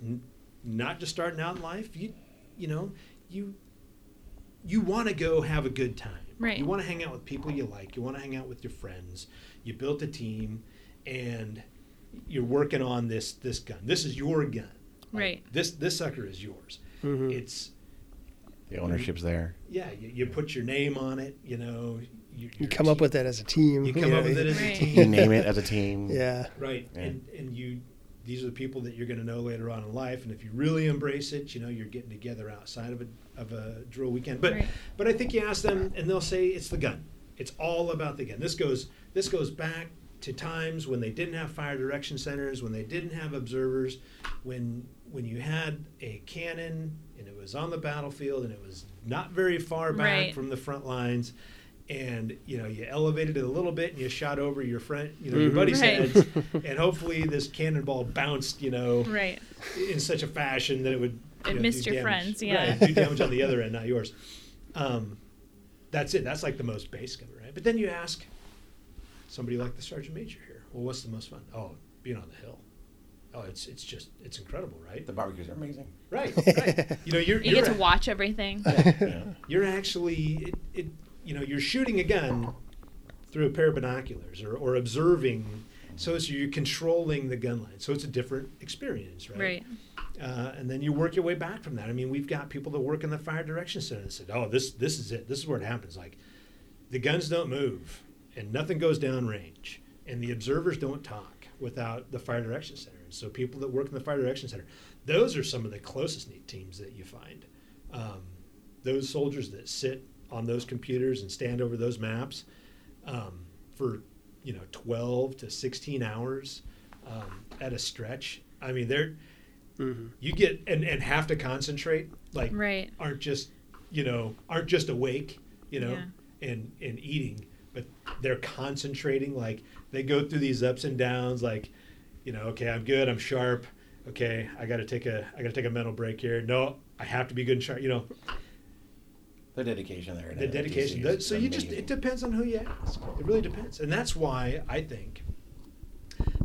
not just starting out in life, you you know, you you want to go have a good time. Right. You want to hang out with people you like. You want to hang out with your friends. You built a team, and you're working on this this gun. This is your gun. Like, right. This this sucker is yours. Mm-hmm. It's the ownership's you, there. Yeah. You, you put your name on it. You know. You, you come team. up with that as a team. You come yeah. up with it as right. a team. You name it as a team. Yeah. Right. Yeah. And and you. These are the people that you're going to know later on in life, and if you really embrace it, you know you're getting together outside of a of a drill weekend. But right. but I think you ask them, and they'll say it's the gun. It's all about the gun. This goes this goes back to times when they didn't have fire direction centers, when they didn't have observers, when when you had a cannon and it was on the battlefield and it was not very far back right. from the front lines. And, you know, you elevated it a little bit and you shot over your friend, you know, mm-hmm. your buddy's right. heads. And hopefully this cannonball bounced, you know, right. in such a fashion that it would It you know, missed your damage. friends, yeah. Right, do damage on the other end, not yours. Um, that's it. That's like the most basic of it, right? But then you ask somebody like the Sergeant Major here, well, what's the most fun? Oh, being on the hill. Oh, it's it's just, it's incredible, right? The barbecues are amazing. Right, right. You know, you're, you you're get to a, watch everything. Yeah, yeah. You're actually, it, it you know, you're shooting a gun through a pair of binoculars or, or observing, so it's, you're controlling the gun line. So it's a different experience, right? Right. Uh, and then you work your way back from that. I mean, we've got people that work in the fire direction center that said, oh, this this is it. This is where it happens. Like, the guns don't move, and nothing goes down range, and the observers don't talk without the fire direction center. So people that work in the fire direction center, those are some of the closest neat teams that you find. Um, those soldiers that sit on those computers and stand over those maps um, for, you know, twelve to sixteen hours um, at a stretch. I mean, they're mm-hmm. you get and, and have to concentrate, like right. aren't just, you know, aren't just awake, you know, yeah. and, and eating, but they're concentrating. Like they go through these ups and downs, like, you know, okay, I'm good, I'm sharp. Okay, I got to take a I got to take a mental break here. No, I have to be good and sharp, you know. The dedication there. The dedication. The, so amazing. You just, it depends on who you ask. It really depends. And that's why I think,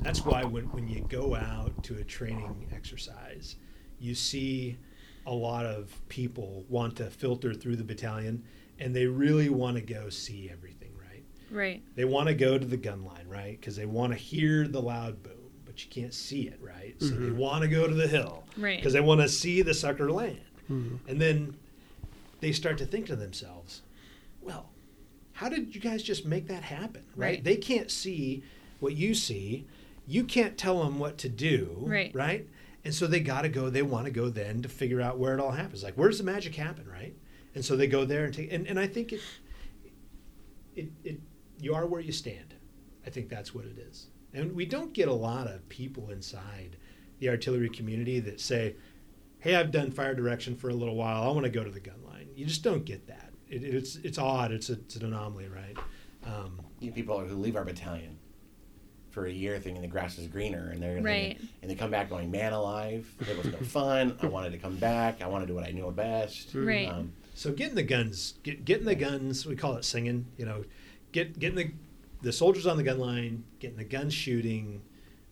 that's why when, when you go out to a training exercise, you see a lot of people want to filter through the battalion, and they really want to go see everything, right? Right. They want to go to the gun line, right? Because they want to hear the loud boom. You can't see it, right? So mm-hmm. they want to go to the hill, right? Because they want to see the sucker land. Mm-hmm. And then they start to think to themselves, well, how did you guys just make that happen, right? Right. They can't see what you see. You can't tell them what to do, right? Right? And so they got to go. They want to go then to figure out where it all happens. Like, where does the magic happen, right? And so they go there and take, and, and I think it, it, it, you are where you stand. I think that's what it is. And we don't get a lot of people inside the artillery community that say, hey, I've done fire direction for a little while. I want to go to the gun line. You just don't get that. It, it's it's odd. It's, a, it's an anomaly, right? Um, you know, people who leave our battalion for a year thinking the grass is greener, and they're right. thinking, and they come back going, man alive, it was no fun. I wanted to come back. I want to do what I know best. Right. Um, so getting the guns, get, getting the guns, we call it singing, you know, get getting the The soldiers on the gun line, getting the guns shooting,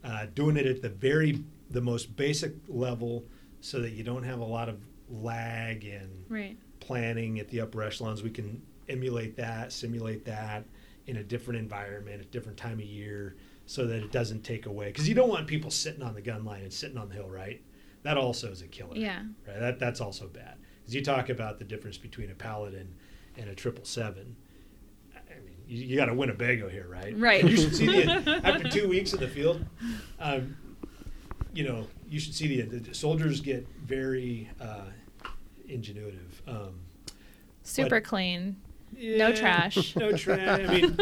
uh, doing it at the very, the most basic level so that you don't have a lot of lag in right. planning at the upper echelons. We can emulate that, simulate that in a different environment, a different time of year, so that it doesn't take away. Because you don't want people sitting on the gun line and sitting on the hill, right? That also is a killer. Yeah. Right? That, that's also bad. Because you talk about the difference between a Paladin and a triple seven. You, you got a Winnebago here, right? Right. You should see the after two weeks in the field. Um, you know, you should see the, the soldiers get very uh, ingenuitive. Um, Super but, clean, yeah, no trash. No trash. I mean,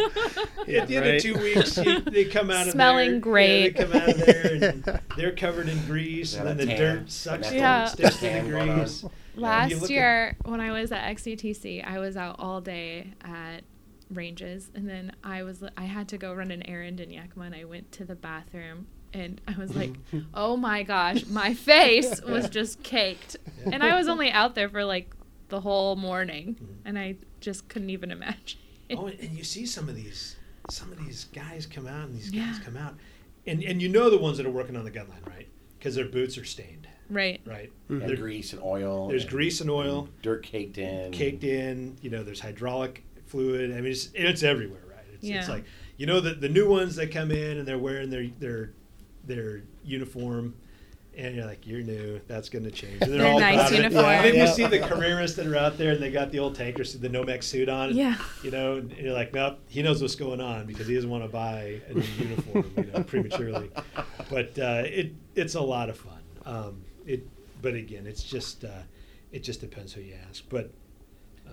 yeah, at the right? end of two weeks, you, they come out smelling of there, great. Yeah, they come out of there, and they're covered in grease, and then the tan. dirt sucks yeah. and sticks to the grease. Last year, at, when I was at X C T C, I was out all day at ranges, and then I was I had to go run an errand in Yakima, and I went to the bathroom, and I was like, oh my gosh, my face was just caked, and I was only out there for like the whole morning, and I just couldn't even imagine. Oh, and you see some of these some of these guys come out, and these guys yeah. come out, and and you know the ones that are working on the gun line, right? Because their boots are stained. Right. Right. Mm-hmm. And there's grease and oil. There's and grease and oil. Dirt caked in. Caked in. You know, there's hydraulic fluid. I mean, it's, it's everywhere, right? It's, yeah. it's like, you know, the the new ones that come in and they're wearing their their their uniform, and you're like, you're new. That's going to change. And they're, they're all nice uniform. Yeah, then yeah. you see the careerists that are out there, and they got the old tanker, the Nomex suit on. Yeah. You know, and you're like, nope, he knows what's going on because he doesn't want to buy a new uniform, you know, prematurely. But uh, it it's a lot of fun. Um, it, but again, it's just uh, it just depends who you ask, but.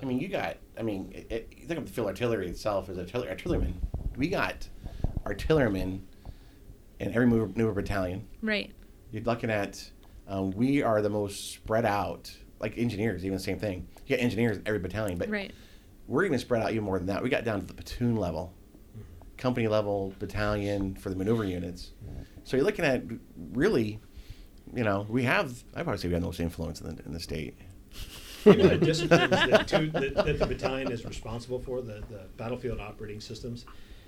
I mean, you got, I mean, it, it, you think of the field artillery itself as artillery, artillerymen. We got artillerymen in every mover, mover battalion. Right. You're looking at, um, we are the most spread out, like engineers, even the same thing. You got engineers in every battalion, but right. we're even spread out even more than that. We got down to the platoon level, mm-hmm. company level, battalion for the maneuver units. Mm-hmm. So you're looking at, really, you know, we have, I'd probably say we have the most influence in the, in the state. You know, the disciplines that, two, that, that the battalion is responsible for, the, the battlefield operating systems,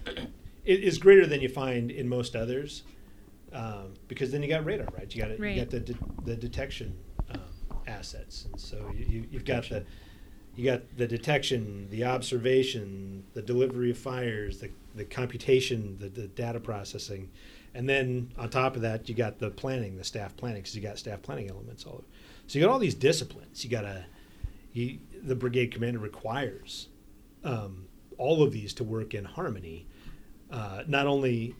it is greater than you find in most others, um, because then you got radar, right? You got right. you got the de- the detection um, assets, and so you, you, you've got the you got the detection, the observation, the delivery of fires, the the computation, the, the data processing, and then on top of that, you got the planning, the staff planning, because you got staff planning elements all over. So you got all these disciplines. You got a You, the brigade commander requires um, all of these to work in harmony, uh, not only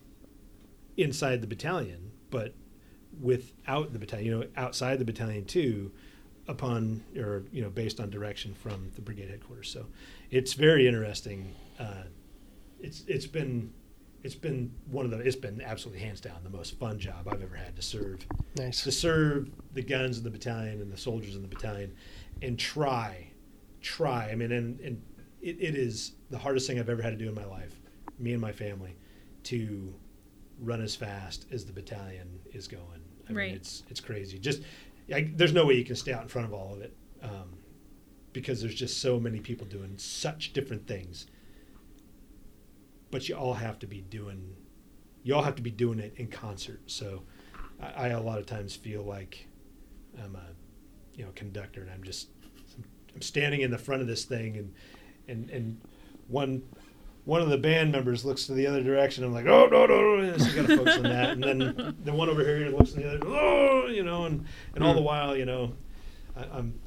inside the battalion, but without the battalion, you know, outside the battalion too, upon, or, you know, based on direction from the brigade headquarters. So it's very interesting. Uh, it's it's been it's been one of the it's been absolutely hands down the most fun job I've ever had to serve. Nice. To serve the guns of the battalion and the soldiers in the battalion, and try, try. I mean, and and it, it is the hardest thing I've ever had to do in my life. Me and my family, to run as fast as the battalion is going. I right. mean, it's it's crazy. Just I, there's no way you can stay out in front of all of it, um, because there's just so many people doing such different things. But you all have to be doing, you all have to be doing it in concert. So I, I a lot of times feel like I'm a, you know, conductor, and I'm just I'm standing in the front of this thing, and and and one. One of the band members looks to the other direction. I'm like, oh, no, no, no. So you got to focus on that. And then the one over here looks to the other, oh, you know, and, and all the while, you know, I, I'm,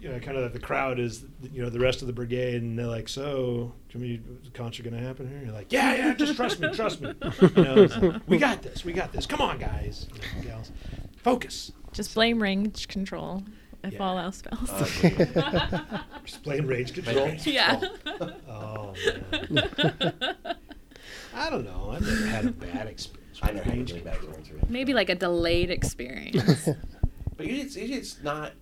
you know, kind of the crowd is, you know, the rest of the brigade. And they're like, so, can we, is the concert going to happen here? And you're like, yeah, yeah, just trust me, trust me. You know, it's like, we got this, we got this. Come on, guys, you know, gals. Focus. Just blame range control if yeah. all else fails. Uh, just blame range control. Range yeah. Control. Oh, man. I don't know. I've never had a bad experience. I never had a bad experience. Maybe like a delayed experience. But it's, it's not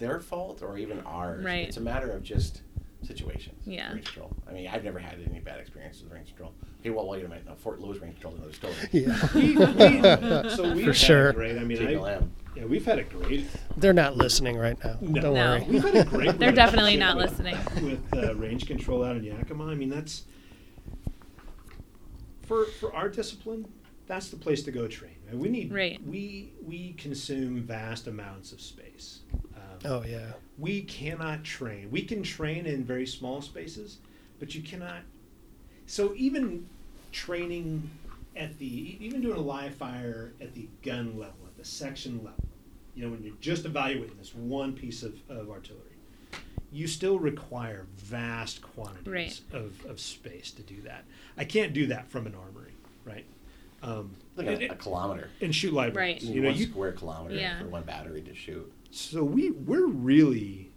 their fault or even ours. Right. It's a matter of just situations. Yeah. Range control. I mean, I've never had any bad experiences with range control. Hey, well, wait a minute. Now, Fort Lewis range control is another story. Yeah. we, we, so we For sure. Great, I mean, I, yeah, we've had a great... They're not listening right now. No. Don't no. worry. We've had a great They're definitely not with, listening. With uh, range control out in Yakima. I mean, that's... For for our discipline, that's the place to go train. I mean, we need... Right. We, we consume vast amounts of space. Um, oh, yeah. We cannot train. We can train in very small spaces, but you cannot... So even training at the... Even doing a live fire at the gun level, at the section level, you know, when you're just evaluating this one piece of, of artillery, you still require vast quantities right. of, of space to do that. I can't do that from an armory, right? Um, like a, it, a kilometer. And shoot live rounds. Right. You know, one you, square kilometer yeah. for one battery to shoot. So we, we're really,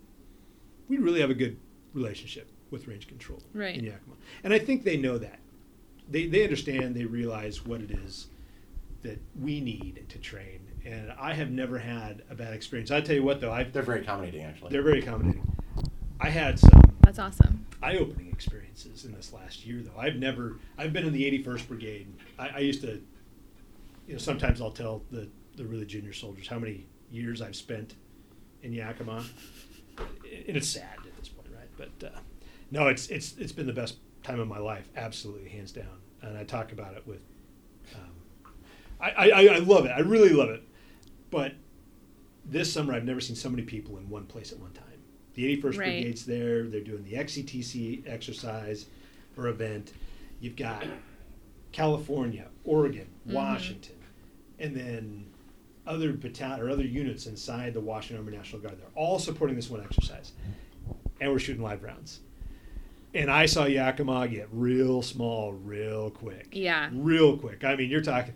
we really have a good relationship with range control right. in Yakima. And I think they know that. They, they understand, they realize what it is that we need to train. And I have never had a bad experience. I tell you what, though, I've, they're very accommodating, actually. They're very accommodating. I had some. That's awesome. Eye-opening experiences in this last year, though. I've never. I've been in the eighty-first Brigade. I, I used to. You know, sometimes I'll tell the the really junior soldiers how many years I've spent in Yakima, and it's sad at this point, right? But uh, no, it's it's it's been the best time of my life, absolutely, hands down. And I talk about it with. Um, I, I I love it. I really love it. But this summer, I've never seen so many people in one place at one time. The eighty-first right. Brigade's there. They're doing the X C T C exercise or event. You've got California, Oregon, mm-hmm. Washington, and then other battalion or other units inside the Washington Army National Guard. They're all supporting this one exercise, and we're shooting live rounds. And I saw Yakima get real small, real quick. Yeah. Real quick. I mean, you're talking...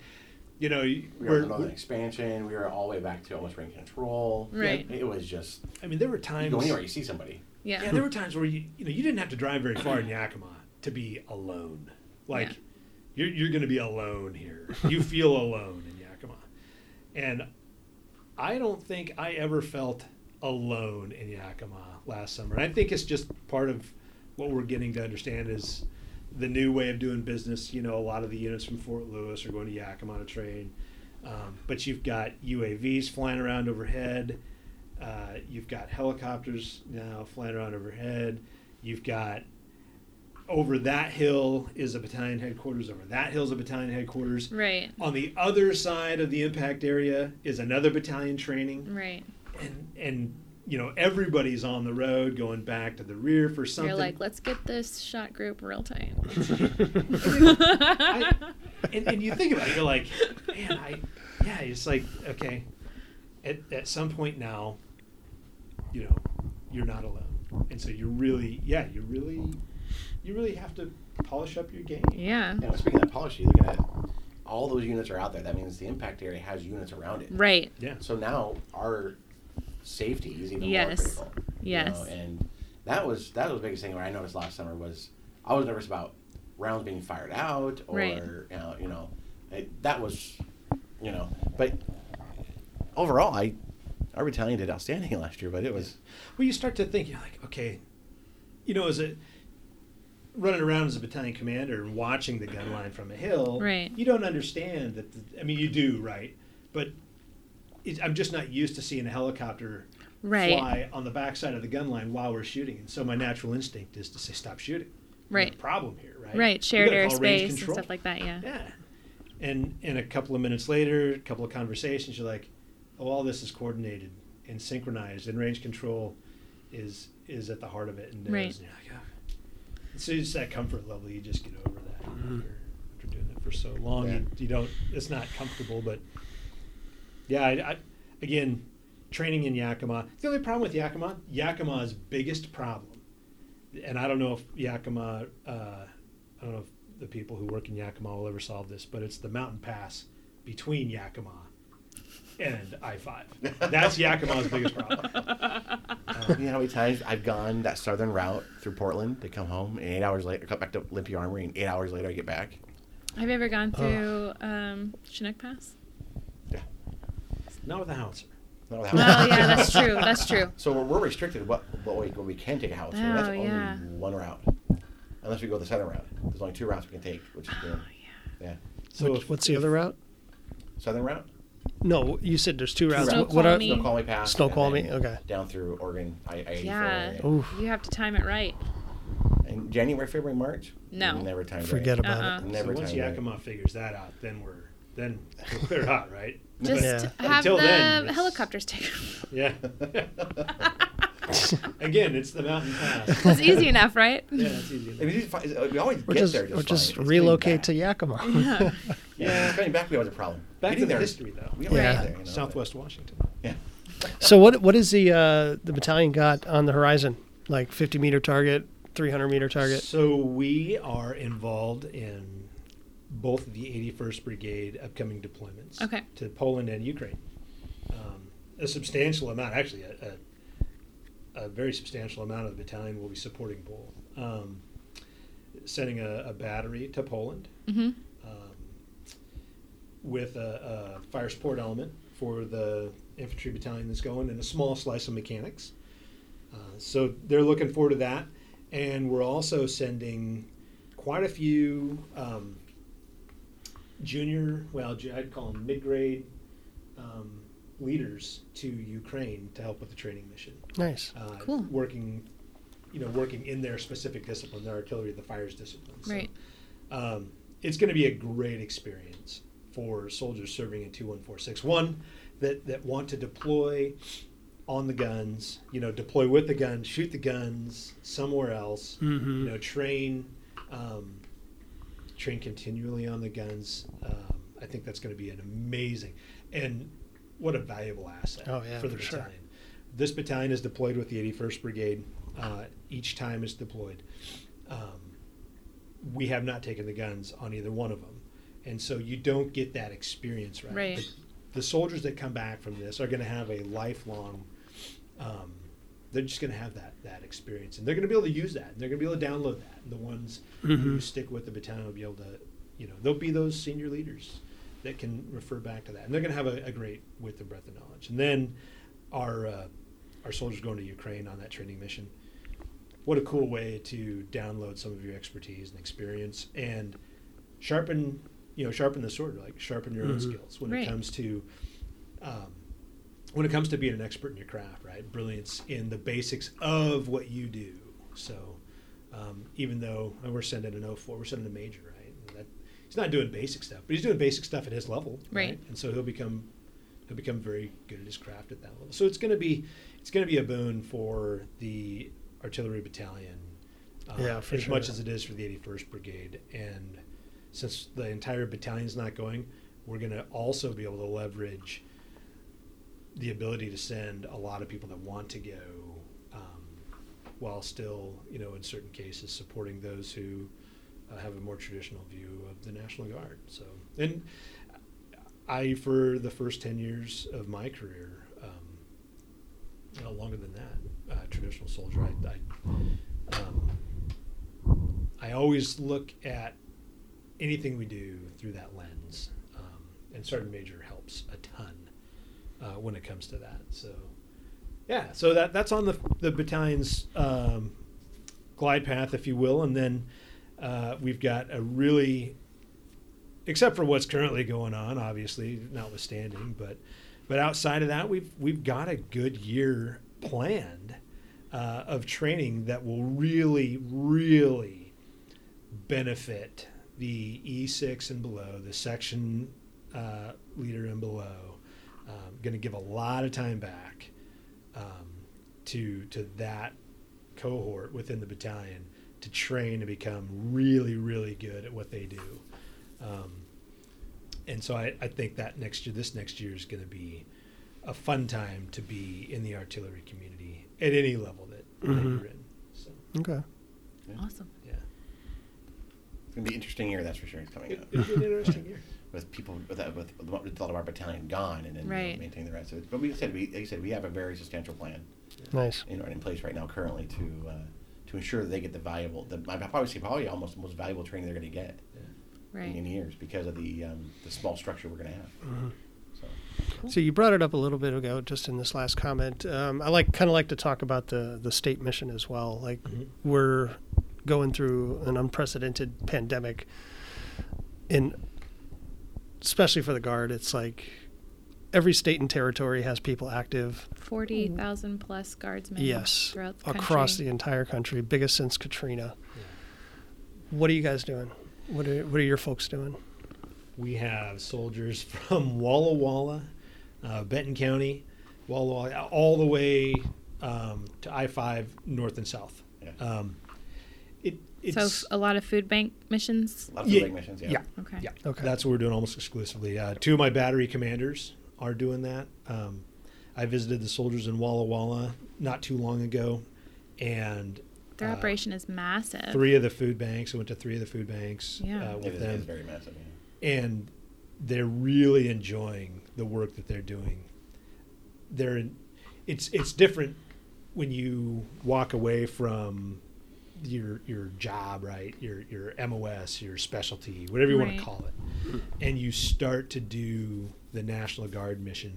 You know, we were on an expansion. We were all the way back to almost range control. Right. It was just. I mean, there were times. You go anywhere, you see somebody. Yeah. Yeah. There were times where you, you know, you didn't have to drive very far in Yakima to be alone. Like, yeah. you're you're going to be alone here. You feel alone in Yakima, and I don't think I ever felt alone in Yakima last summer. And I think it's just part of what we're getting to understand is. The new way of doing business, you know, a lot of the units from Fort Lewis are going to Yakima to train. Um, but you've got U A Vs flying around overhead. Uh, you've got helicopters now flying around overhead. You've got over that hill is a battalion headquarters. Over that hill is a battalion headquarters. Right. On the other side of the impact area is another battalion training. Right. And, and, you know, everybody's on the road going back to the rear for something. You're like, let's get this shot group real tight. I, and, and you think about it, you're like, man, I, yeah, it's like, okay, at, at some point now, you know, you're not alone. And so you really, yeah, you really, you really have to polish up your game. Yeah. You know, speaking of polish, you look at it. All those units are out there. That means the impact area has units around it. Right. Yeah. So now our... safety is even yes. more critical. Yes. You know? And that was that was the biggest thing where I noticed last summer was I was nervous about rounds being fired out or right. you know, you know it, that was you know but overall I our battalion did outstanding last year, but it was well you start to think you're like okay you know as a running around as a battalion commander and watching the gun line from a hill right. you don't understand that the, I mean you do right but it, I'm just not used to seeing a helicopter right. fly on the backside of the gun line while we're shooting, and so my natural instinct is to say stop shooting. Right. There's a problem here, right? Right, shared airspace and stuff like that, yeah. Yeah. And and a couple of minutes later, a couple of conversations, you're like, oh, all this is coordinated and synchronized, and range control is is at the heart of it. And, right. and you're like, oh. So it's that comfort level. You just get over that. Mm-hmm. After, after doing it for so long, yeah. you, you don't. It's not comfortable. But, yeah, I, I, again, training in Yakima. The only problem with Yakima, Yakima's biggest problem, and I don't know if Yakima, uh, I don't know if the people who work in Yakima will ever solve this, but it's the mountain pass between Yakima and I five. That's Yakima's biggest problem. Uh, you know how many times I've gone that southern route through Portland to come home, and eight hours later, come back to Olympia Armory, and eight hours later I get back. Have you ever gone through uh, um, Chinook Pass? Yeah. Not with a howitzer. Well, yeah, that's true. That's true. So we're, we're restricted what what we, we can take a howitzer. Oh, that's only yeah. one route, unless we go the southern route. There's only two routes we can take, which is good. Oh, yeah. yeah. So what, if, what's the other route? Southern route? No, you said there's two, two routes. Snoqualmie. What Snoqualmie Pass. Snoqualmie. Okay. Down through Oregon. I, I yeah. Oof. You have to time it right. In January, February, March. No. Never time. Forget right. about uh-uh. it. Never so once Yakima right. figures that out, then we're then we're clear hot, right? Just yeah. have Until the then, helicopters take off. Yeah. Again, it's the mountain pass. It's easy enough, right? Yeah, it's easy enough. I mean, it's, it's, we always or get just, there just Or just fine. relocate to Yakima. Yeah. yeah. Coming back, we always have a problem. Back Getting to the there, history, though. We always yeah. get there. You know, Southwest Washington. Yeah. So what what is the uh, the battalion got on the horizon? Like fifty-meter target, three hundred-meter target? So we are involved in both of the eighty-first Brigade upcoming deployments okay. to Poland and Ukraine. Um, a substantial amount, actually, a, a, a very substantial amount of the battalion will be supporting both. Um, sending a, a battery to Poland mm-hmm. um, with a, a fire support element for the infantry battalion that's going and a small slice of mechanics. Uh, so they're looking forward to that. And we're also sending quite a few... Um, Junior, well, I'd call them mid-grade um, leaders to Ukraine to help with the training mission. Nice, uh, cool. Working, you know, working in their specific discipline, their artillery, the fires discipline. Right. So, um, it's going to be a great experience for soldiers serving in two one four six. One that that want to deploy on the guns, you know, deploy with the guns, shoot the guns somewhere else. Mm-hmm. You know, train. Um, train continually on the guns. Um, I think that's going to be an amazing and what a valuable asset oh, yeah, for the for battalion. Sure. This battalion is deployed with the eighty-first Brigade. Uh, each time it's deployed. Um, we have not taken the guns on either one of them. And so you don't get that experience, right? right. The, the soldiers that come back from this are going to have a lifelong, um, they're just going to have that that experience. And they're going to be able to use that. And they're going to be able to download that. And the ones mm-hmm. who stick with the battalion will be able to, you know, they'll be those senior leaders that can refer back to that. And they're going to have a, a great width and breadth of knowledge. And then our uh, our soldiers going to Ukraine on that training mission. What a cool way to download some of your expertise and experience and sharpen, you know, sharpen the sword, like sharpen your mm-hmm. own skills when right. it comes to um, when it comes to being an expert in your craft, right? Brilliance in the basics of what you do. So um, even though we're sending an oh four, we're sending a major, right? And that, he's not doing basic stuff, but he's doing basic stuff at his level, right? right? And so he'll become he'll become very good at his craft at that level. So it's going to be it's going to be a boon for the artillery battalion, uh, yeah, for as sure. much as it is for the eighty-first Brigade. And since the entire battalion's not going, we're going to also be able to leverage the ability to send a lot of people that want to go um, while still, you know, in certain cases supporting those who uh, have a more traditional view of the National Guard. So, and I, for the first ten years of my career, um, uh, longer than that, uh, traditional soldier. I, I, um, I always look at anything we do through that lens, um, and Sergeant Major helps a ton uh, when it comes to that. So, yeah, so that that's on the the battalion's um, glide path, if you will, and then uh, we've got a really, except for what's currently going on, obviously, notwithstanding, but but outside of that, we've we've got a good year planned uh, of training that will really, really benefit the E six and below, the section uh, leader and below. Um, going to give a lot of time back um, to to that cohort within the battalion to train and become really, really good at what they do. Um, and so I, I think that next year, this next year is going to be a fun time to be in the artillery community at any level that, mm-hmm. that you're in. So. Okay. Yeah. Awesome. Yeah. It's going to be an interesting year, that's for sure. It's coming it, up. It's an interesting year. With people, with that, with the thought of our battalion gone and then right. you know, maintaining the rest of it. But we said, we, like you said, we have a very substantial plan. Nice. You know, in place right now currently to, uh, to ensure that they get the valuable, the, I'd probably say probably almost the most valuable training they're going to get. Yeah. Right. In years because of the um, the small structure we're going to have. Mm-hmm. So. Cool. So you brought it up a little bit ago, just in this last comment. Um, I like kind of like to talk about the, the state mission as well. Like mm-hmm. we're going through an unprecedented pandemic, and especially for the Guard, it's like every state and territory has people active. Forty thousand plus Guardsmen. Yes, throughout the across country. The entire country, biggest since Katrina. Yeah. What are you guys doing? What are what are your folks doing? We have soldiers from Walla Walla, uh, Benton County, Walla Walla, all the way um, to I five north and south. Yeah. Um, it, it's so a lot of food bank missions? A lot of food yeah, bank missions, yeah. yeah. Okay. Yeah. Okay. That's what we're doing almost exclusively. Uh, two of my battery commanders are doing that. Um, I visited the soldiers in Walla Walla not too long ago, and their uh, operation is massive. Three of the food banks. I went to three of the food banks yeah. uh, with it is, them. It is very massive. Yeah. And they're really enjoying the work that they're doing. They're, it's it's different when you walk away from your your job, right? Your your M O S, your specialty, whatever you right. want to call it, and you start to do the National Guard mission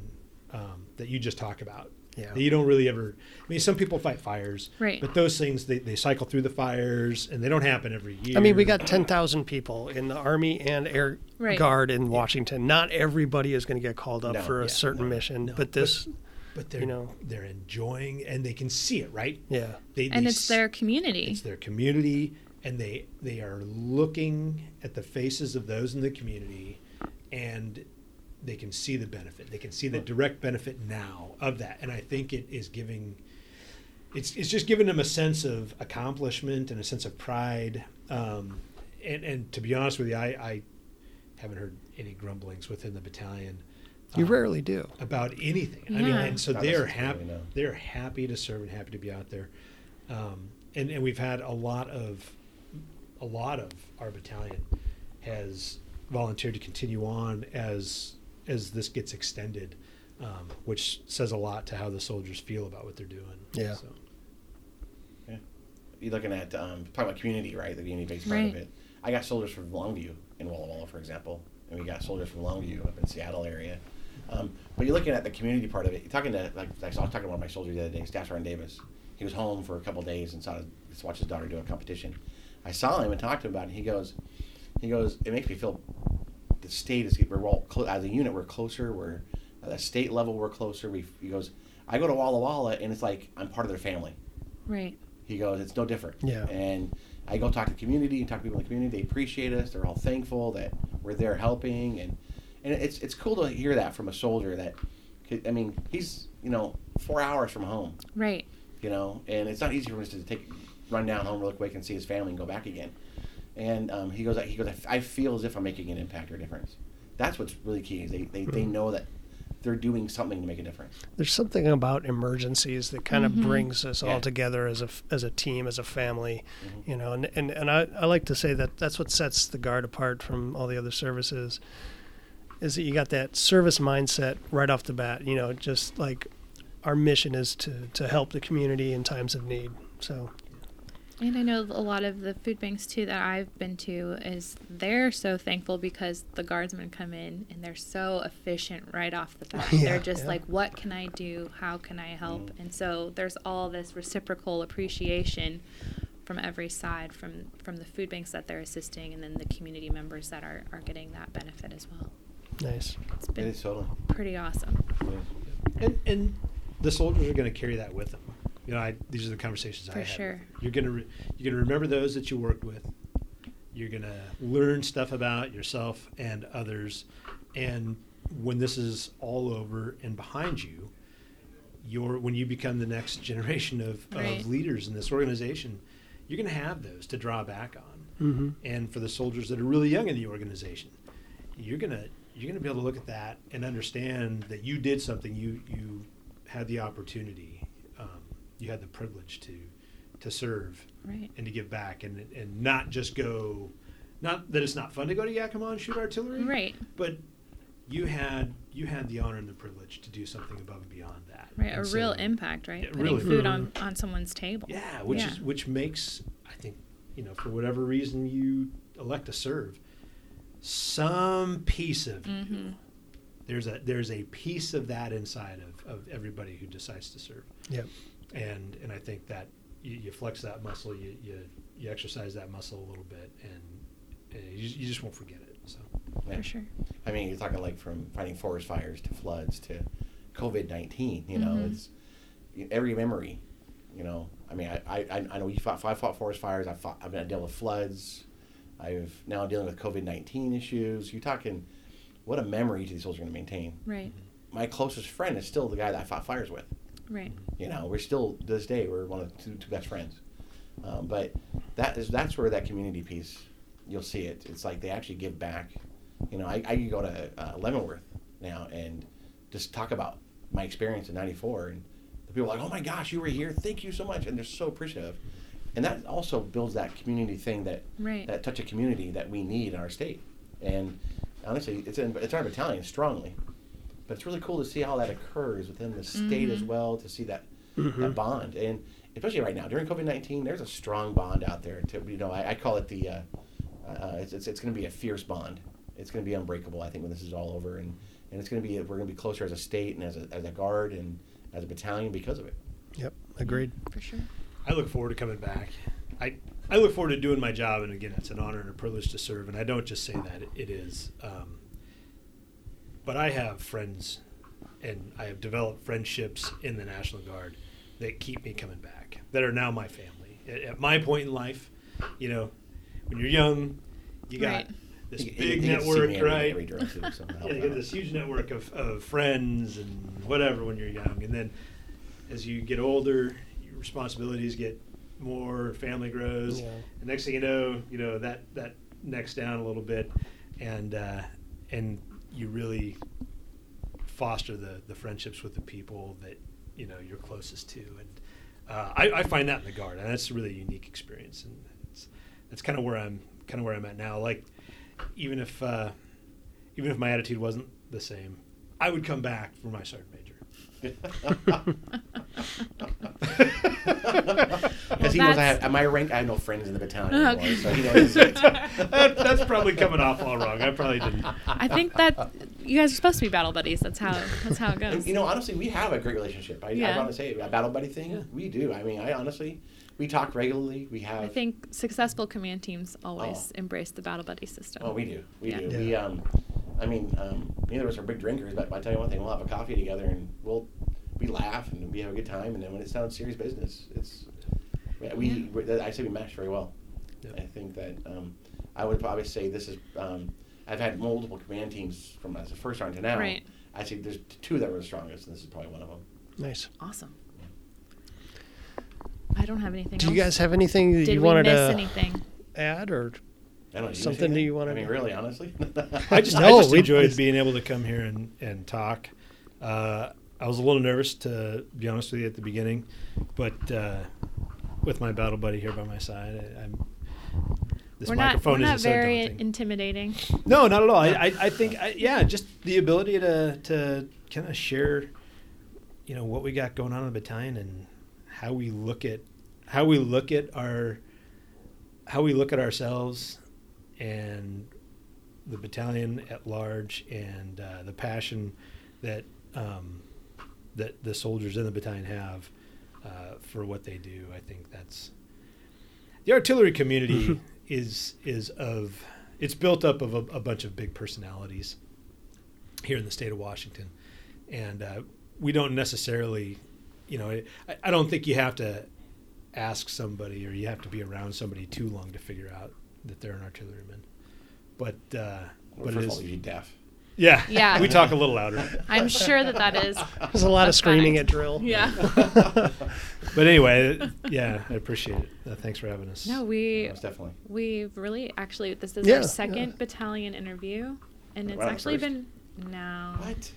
um, that you just talked about. Yeah. You don't really ever, I mean, some people fight fires, right. but those things, they, they cycle through the fires and they don't happen every year. I mean, we got ten thousand people in the Army and Air right. Guard in yeah. Washington. Not everybody is going to get called up no, for a yeah, certain no, mission, no. but this, but, but they're, you know, they're enjoying and they can see it, right? Yeah. They, and they it's s- their community. It's their community. And they, they are looking at the faces of those in the community and they can see the benefit. They can see the direct benefit now of that. And I think it is giving, it's it's just giving them a sense of accomplishment and a sense of pride. Um, and, and to be honest with you, I, I haven't heard any grumblings within the battalion. Um, you rarely do. About anything. Yeah. I mean, and so they're happy, really they're happy to serve and happy to be out there. Um, and, and we've had a lot of, a lot of our battalion has volunteered to continue on as, as this gets extended, um, which says a lot to how the soldiers feel about what they're doing. Yeah. So. Yeah. You're looking at, um, talking about community, right? The community-based right. part of it. I got soldiers from Longview in Walla Walla, for example, and we got soldiers from Longview up in Seattle area. Um, but you're looking at the community part of it. You're talking to, like, I was talking to one of my soldiers the other day, Staff Sergeant Davis. He was home for a couple of days and saw his, watched his daughter do a competition. I saw him and talked to him about it, and he goes, he goes, it makes me feel... The state is we're all clo- as a unit we're closer. We're at the state level we're closer. We he goes. I go to Walla Walla and it's like I'm part of their family. Right. He goes. It's no different. Yeah. And I go talk to the community and talk to people in the community. They appreciate us. They're all thankful that we're there helping and and it's it's cool to hear that from a soldier that I mean he's you know four hours from home. Right. You know and it's not easy for him to take run down home real quick and see his family and go back again. And um, he goes, he goes. I feel as if I'm making an impact or difference. That's what's really key. Is they, they, mm-hmm. they know that they're doing something to make a difference. There's something about emergencies that kind mm-hmm. of brings us yeah. all together as a as a team, as a family, mm-hmm. you know. And and, and I, I like to say that that's what sets the Guard apart from all the other services, is that you got that service mindset right off the bat. You know, just like our mission is to, to help the community in times of need. So. And I know a lot of the food banks, too, that I've been to, is they're so thankful because the guardsmen come in and they're so efficient right off the top. Yeah, they're just yeah. like, what can I do? How can I help? Mm. And so there's all this reciprocal appreciation from every side, from, from the food banks that they're assisting and then the community members that are, are getting that benefit as well. Nice. It's been pretty awesome. Yeah. And, and the soldiers are going to carry that with them. You know, I, these are the conversations For I have. For sure. You're gonna re- you're gonna remember those that you worked with. You're gonna learn stuff about yourself and others, and when this is all over and behind you, you're when you become the next generation of, right. of leaders in this organization, you're gonna have those to draw back on. Mm-hmm. And for the soldiers that are really young in the organization, you're gonna you're gonna be able to look at that and understand that you did something. You you had the opportunity. You had the privilege to to serve right. and to give back and and not just go, not that it's not fun to go to Yakima and shoot artillery, right? But you had you had the honor and the privilege to do something above and beyond that. Right, and a so, real impact, right? Yeah, Putting really, food on, on someone's table. Yeah, which yeah. is which makes, I think, you know, for whatever reason you elect to serve, some piece of mm-hmm. you. There's a there's a piece of that inside of, of everybody who decides to serve. Yeah. And and I think that you, you flex that muscle, you, you you exercise that muscle a little bit, and, and you, you just won't forget it. So yeah. For sure. I mean, you're talking like from fighting forest fires to floods to covid nineteen. You know, mm-hmm. it's every memory. You know, I mean, I I, I know you fought. I fought forest fires. I fought. I've been dealing with floods. I've now dealing with covid nineteen issues. You're talking, what a memory these souls are going to maintain. Right. Mm-hmm. My closest friend is still the guy that I fought fires with. Right. You know, we're still, to this day, we're one of the two, two best friends. Um, but that is, that's where that community piece, you'll see it. It's like they actually give back. You know, I, I can go to uh, Leavenworth now and just talk about my experience in ninety-four. And the people are like, oh, my gosh, you were here. Thank you so much. And they're so appreciative. And that also builds that community thing, that right. that touch of community that we need in our state. And honestly, it's, in, it's our battalion strongly. But it's really cool to see how that occurs within the state mm-hmm. as well, to see that, mm-hmm. that bond. And especially right now, during covid nineteen, there's a strong bond out there. To, you know, I, I call it the, uh, uh, it's it's, it's going to be a fierce bond. It's going to be unbreakable, I think, when this is all over. And, and it's going to be, we're going to be closer as a state and as a, as a guard and as a battalion because of it. Yep, agreed. For sure. I look forward to coming back. I, I look forward to doing my job. And again, it's an honor and a privilege to serve. And I don't just say that, it, it is. Um, But I have friends, and I have developed friendships in the National Guard that keep me coming back, that are now my family. At, at my point in life, you know, when you're young, you got right. this you, big you network, every, right? Every direction, so yeah, you got this huge network of, of friends and whatever when you're young. And then as you get older, your responsibilities get more, family grows. Yeah. And next thing you know, you know, that, that necks down a little bit. And, uh, and, you really foster the, the friendships with the people that, you know, you're closest to. And uh, I, I find that in the Guard, and that's a really unique experience. And it's, that's kind of where I'm kind of where I'm at now. Like, even if uh, even if my attitude wasn't the same, I would come back for my sergeant major. Because he knows I have, at my rank, I have no friends in the battalion anymore, okay. So he knows that, that's probably coming off all wrong. I probably didn't. I think that you guys are supposed to be battle buddies. That's how that's how it goes. And, you know, honestly, we have a great relationship. I, yeah. I want to say a battle buddy thing. Yeah. We do. I mean, I honestly, we talk regularly. We have. I think successful command teams always oh. embrace the battle buddy system. Oh, we do. We yeah. do. Yeah. We um. I mean, um, neither of us are big drinkers, but I tell you one thing, we'll have a coffee together and we'll we laugh and we have a good time. And then when it sounds serious business, it's we, we I say we mesh very well. Yep. I think that um, I would probably say this is um, I've had multiple command teams from as a first sergeant to now. Right. I say there's two that were the strongest, and this is probably one of them. Nice, awesome. Yeah. I don't have anything. Do else? You guys have anything that Did you wanted to anything? Add or? I don't know, something do you want to? I mean, really, honestly, I just, no, I just enjoyed just... being able to come here and and talk. Uh, I was a little nervous, to be honest with you, at the beginning, but uh, with my battle buddy here by my side, I, I'm. This we're microphone not, we're is not very so intimidating. No, not at all. I I, I think I, yeah, just the ability to to kind of share you know, what we got going on in the battalion and how we look at how we look at our how we look at ourselves and the battalion at large, and uh, the passion that um, that the soldiers in the battalion have uh, for what they do. I think that's the artillery community is is of it's built up of a, a bunch of big personalities here in the state of Washington, and uh, we don't necessarily, you know, I, I don't think you have to ask somebody or you have to be around somebody too long to figure out that they're an artilleryman. But uh, well, but first it is, of all, you're deaf. Yeah, yeah. We talk a little louder. I'm sure that that is. There's a lot of screaming funny. At drill. Yeah. But anyway, yeah, I appreciate it. Uh, thanks for having us. No, we. Most definitely. We really actually this is yeah, our second yeah. battalion interview, and it's well, actually been no. What?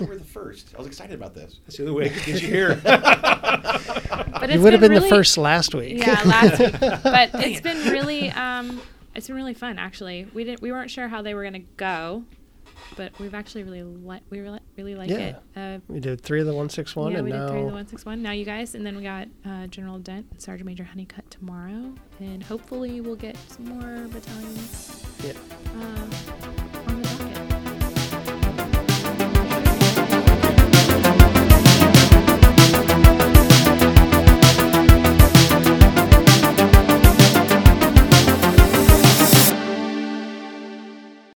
We were the first. I was excited about this. That's the other way I could get you here. But you would have been, been really, the first last week. Yeah, last week. But it's been really, um, it's been really fun. Actually, we didn't, we weren't sure how they were going to go, but we've actually really, li- we really, really like yeah. it. Uh, we did three of the one sixty-one, yeah, and we now did three of the one sixty-one. Now you guys, and then we got uh, General Dent and Sergeant Major Honeycutt tomorrow, and hopefully we'll get some more battalions. Yeah.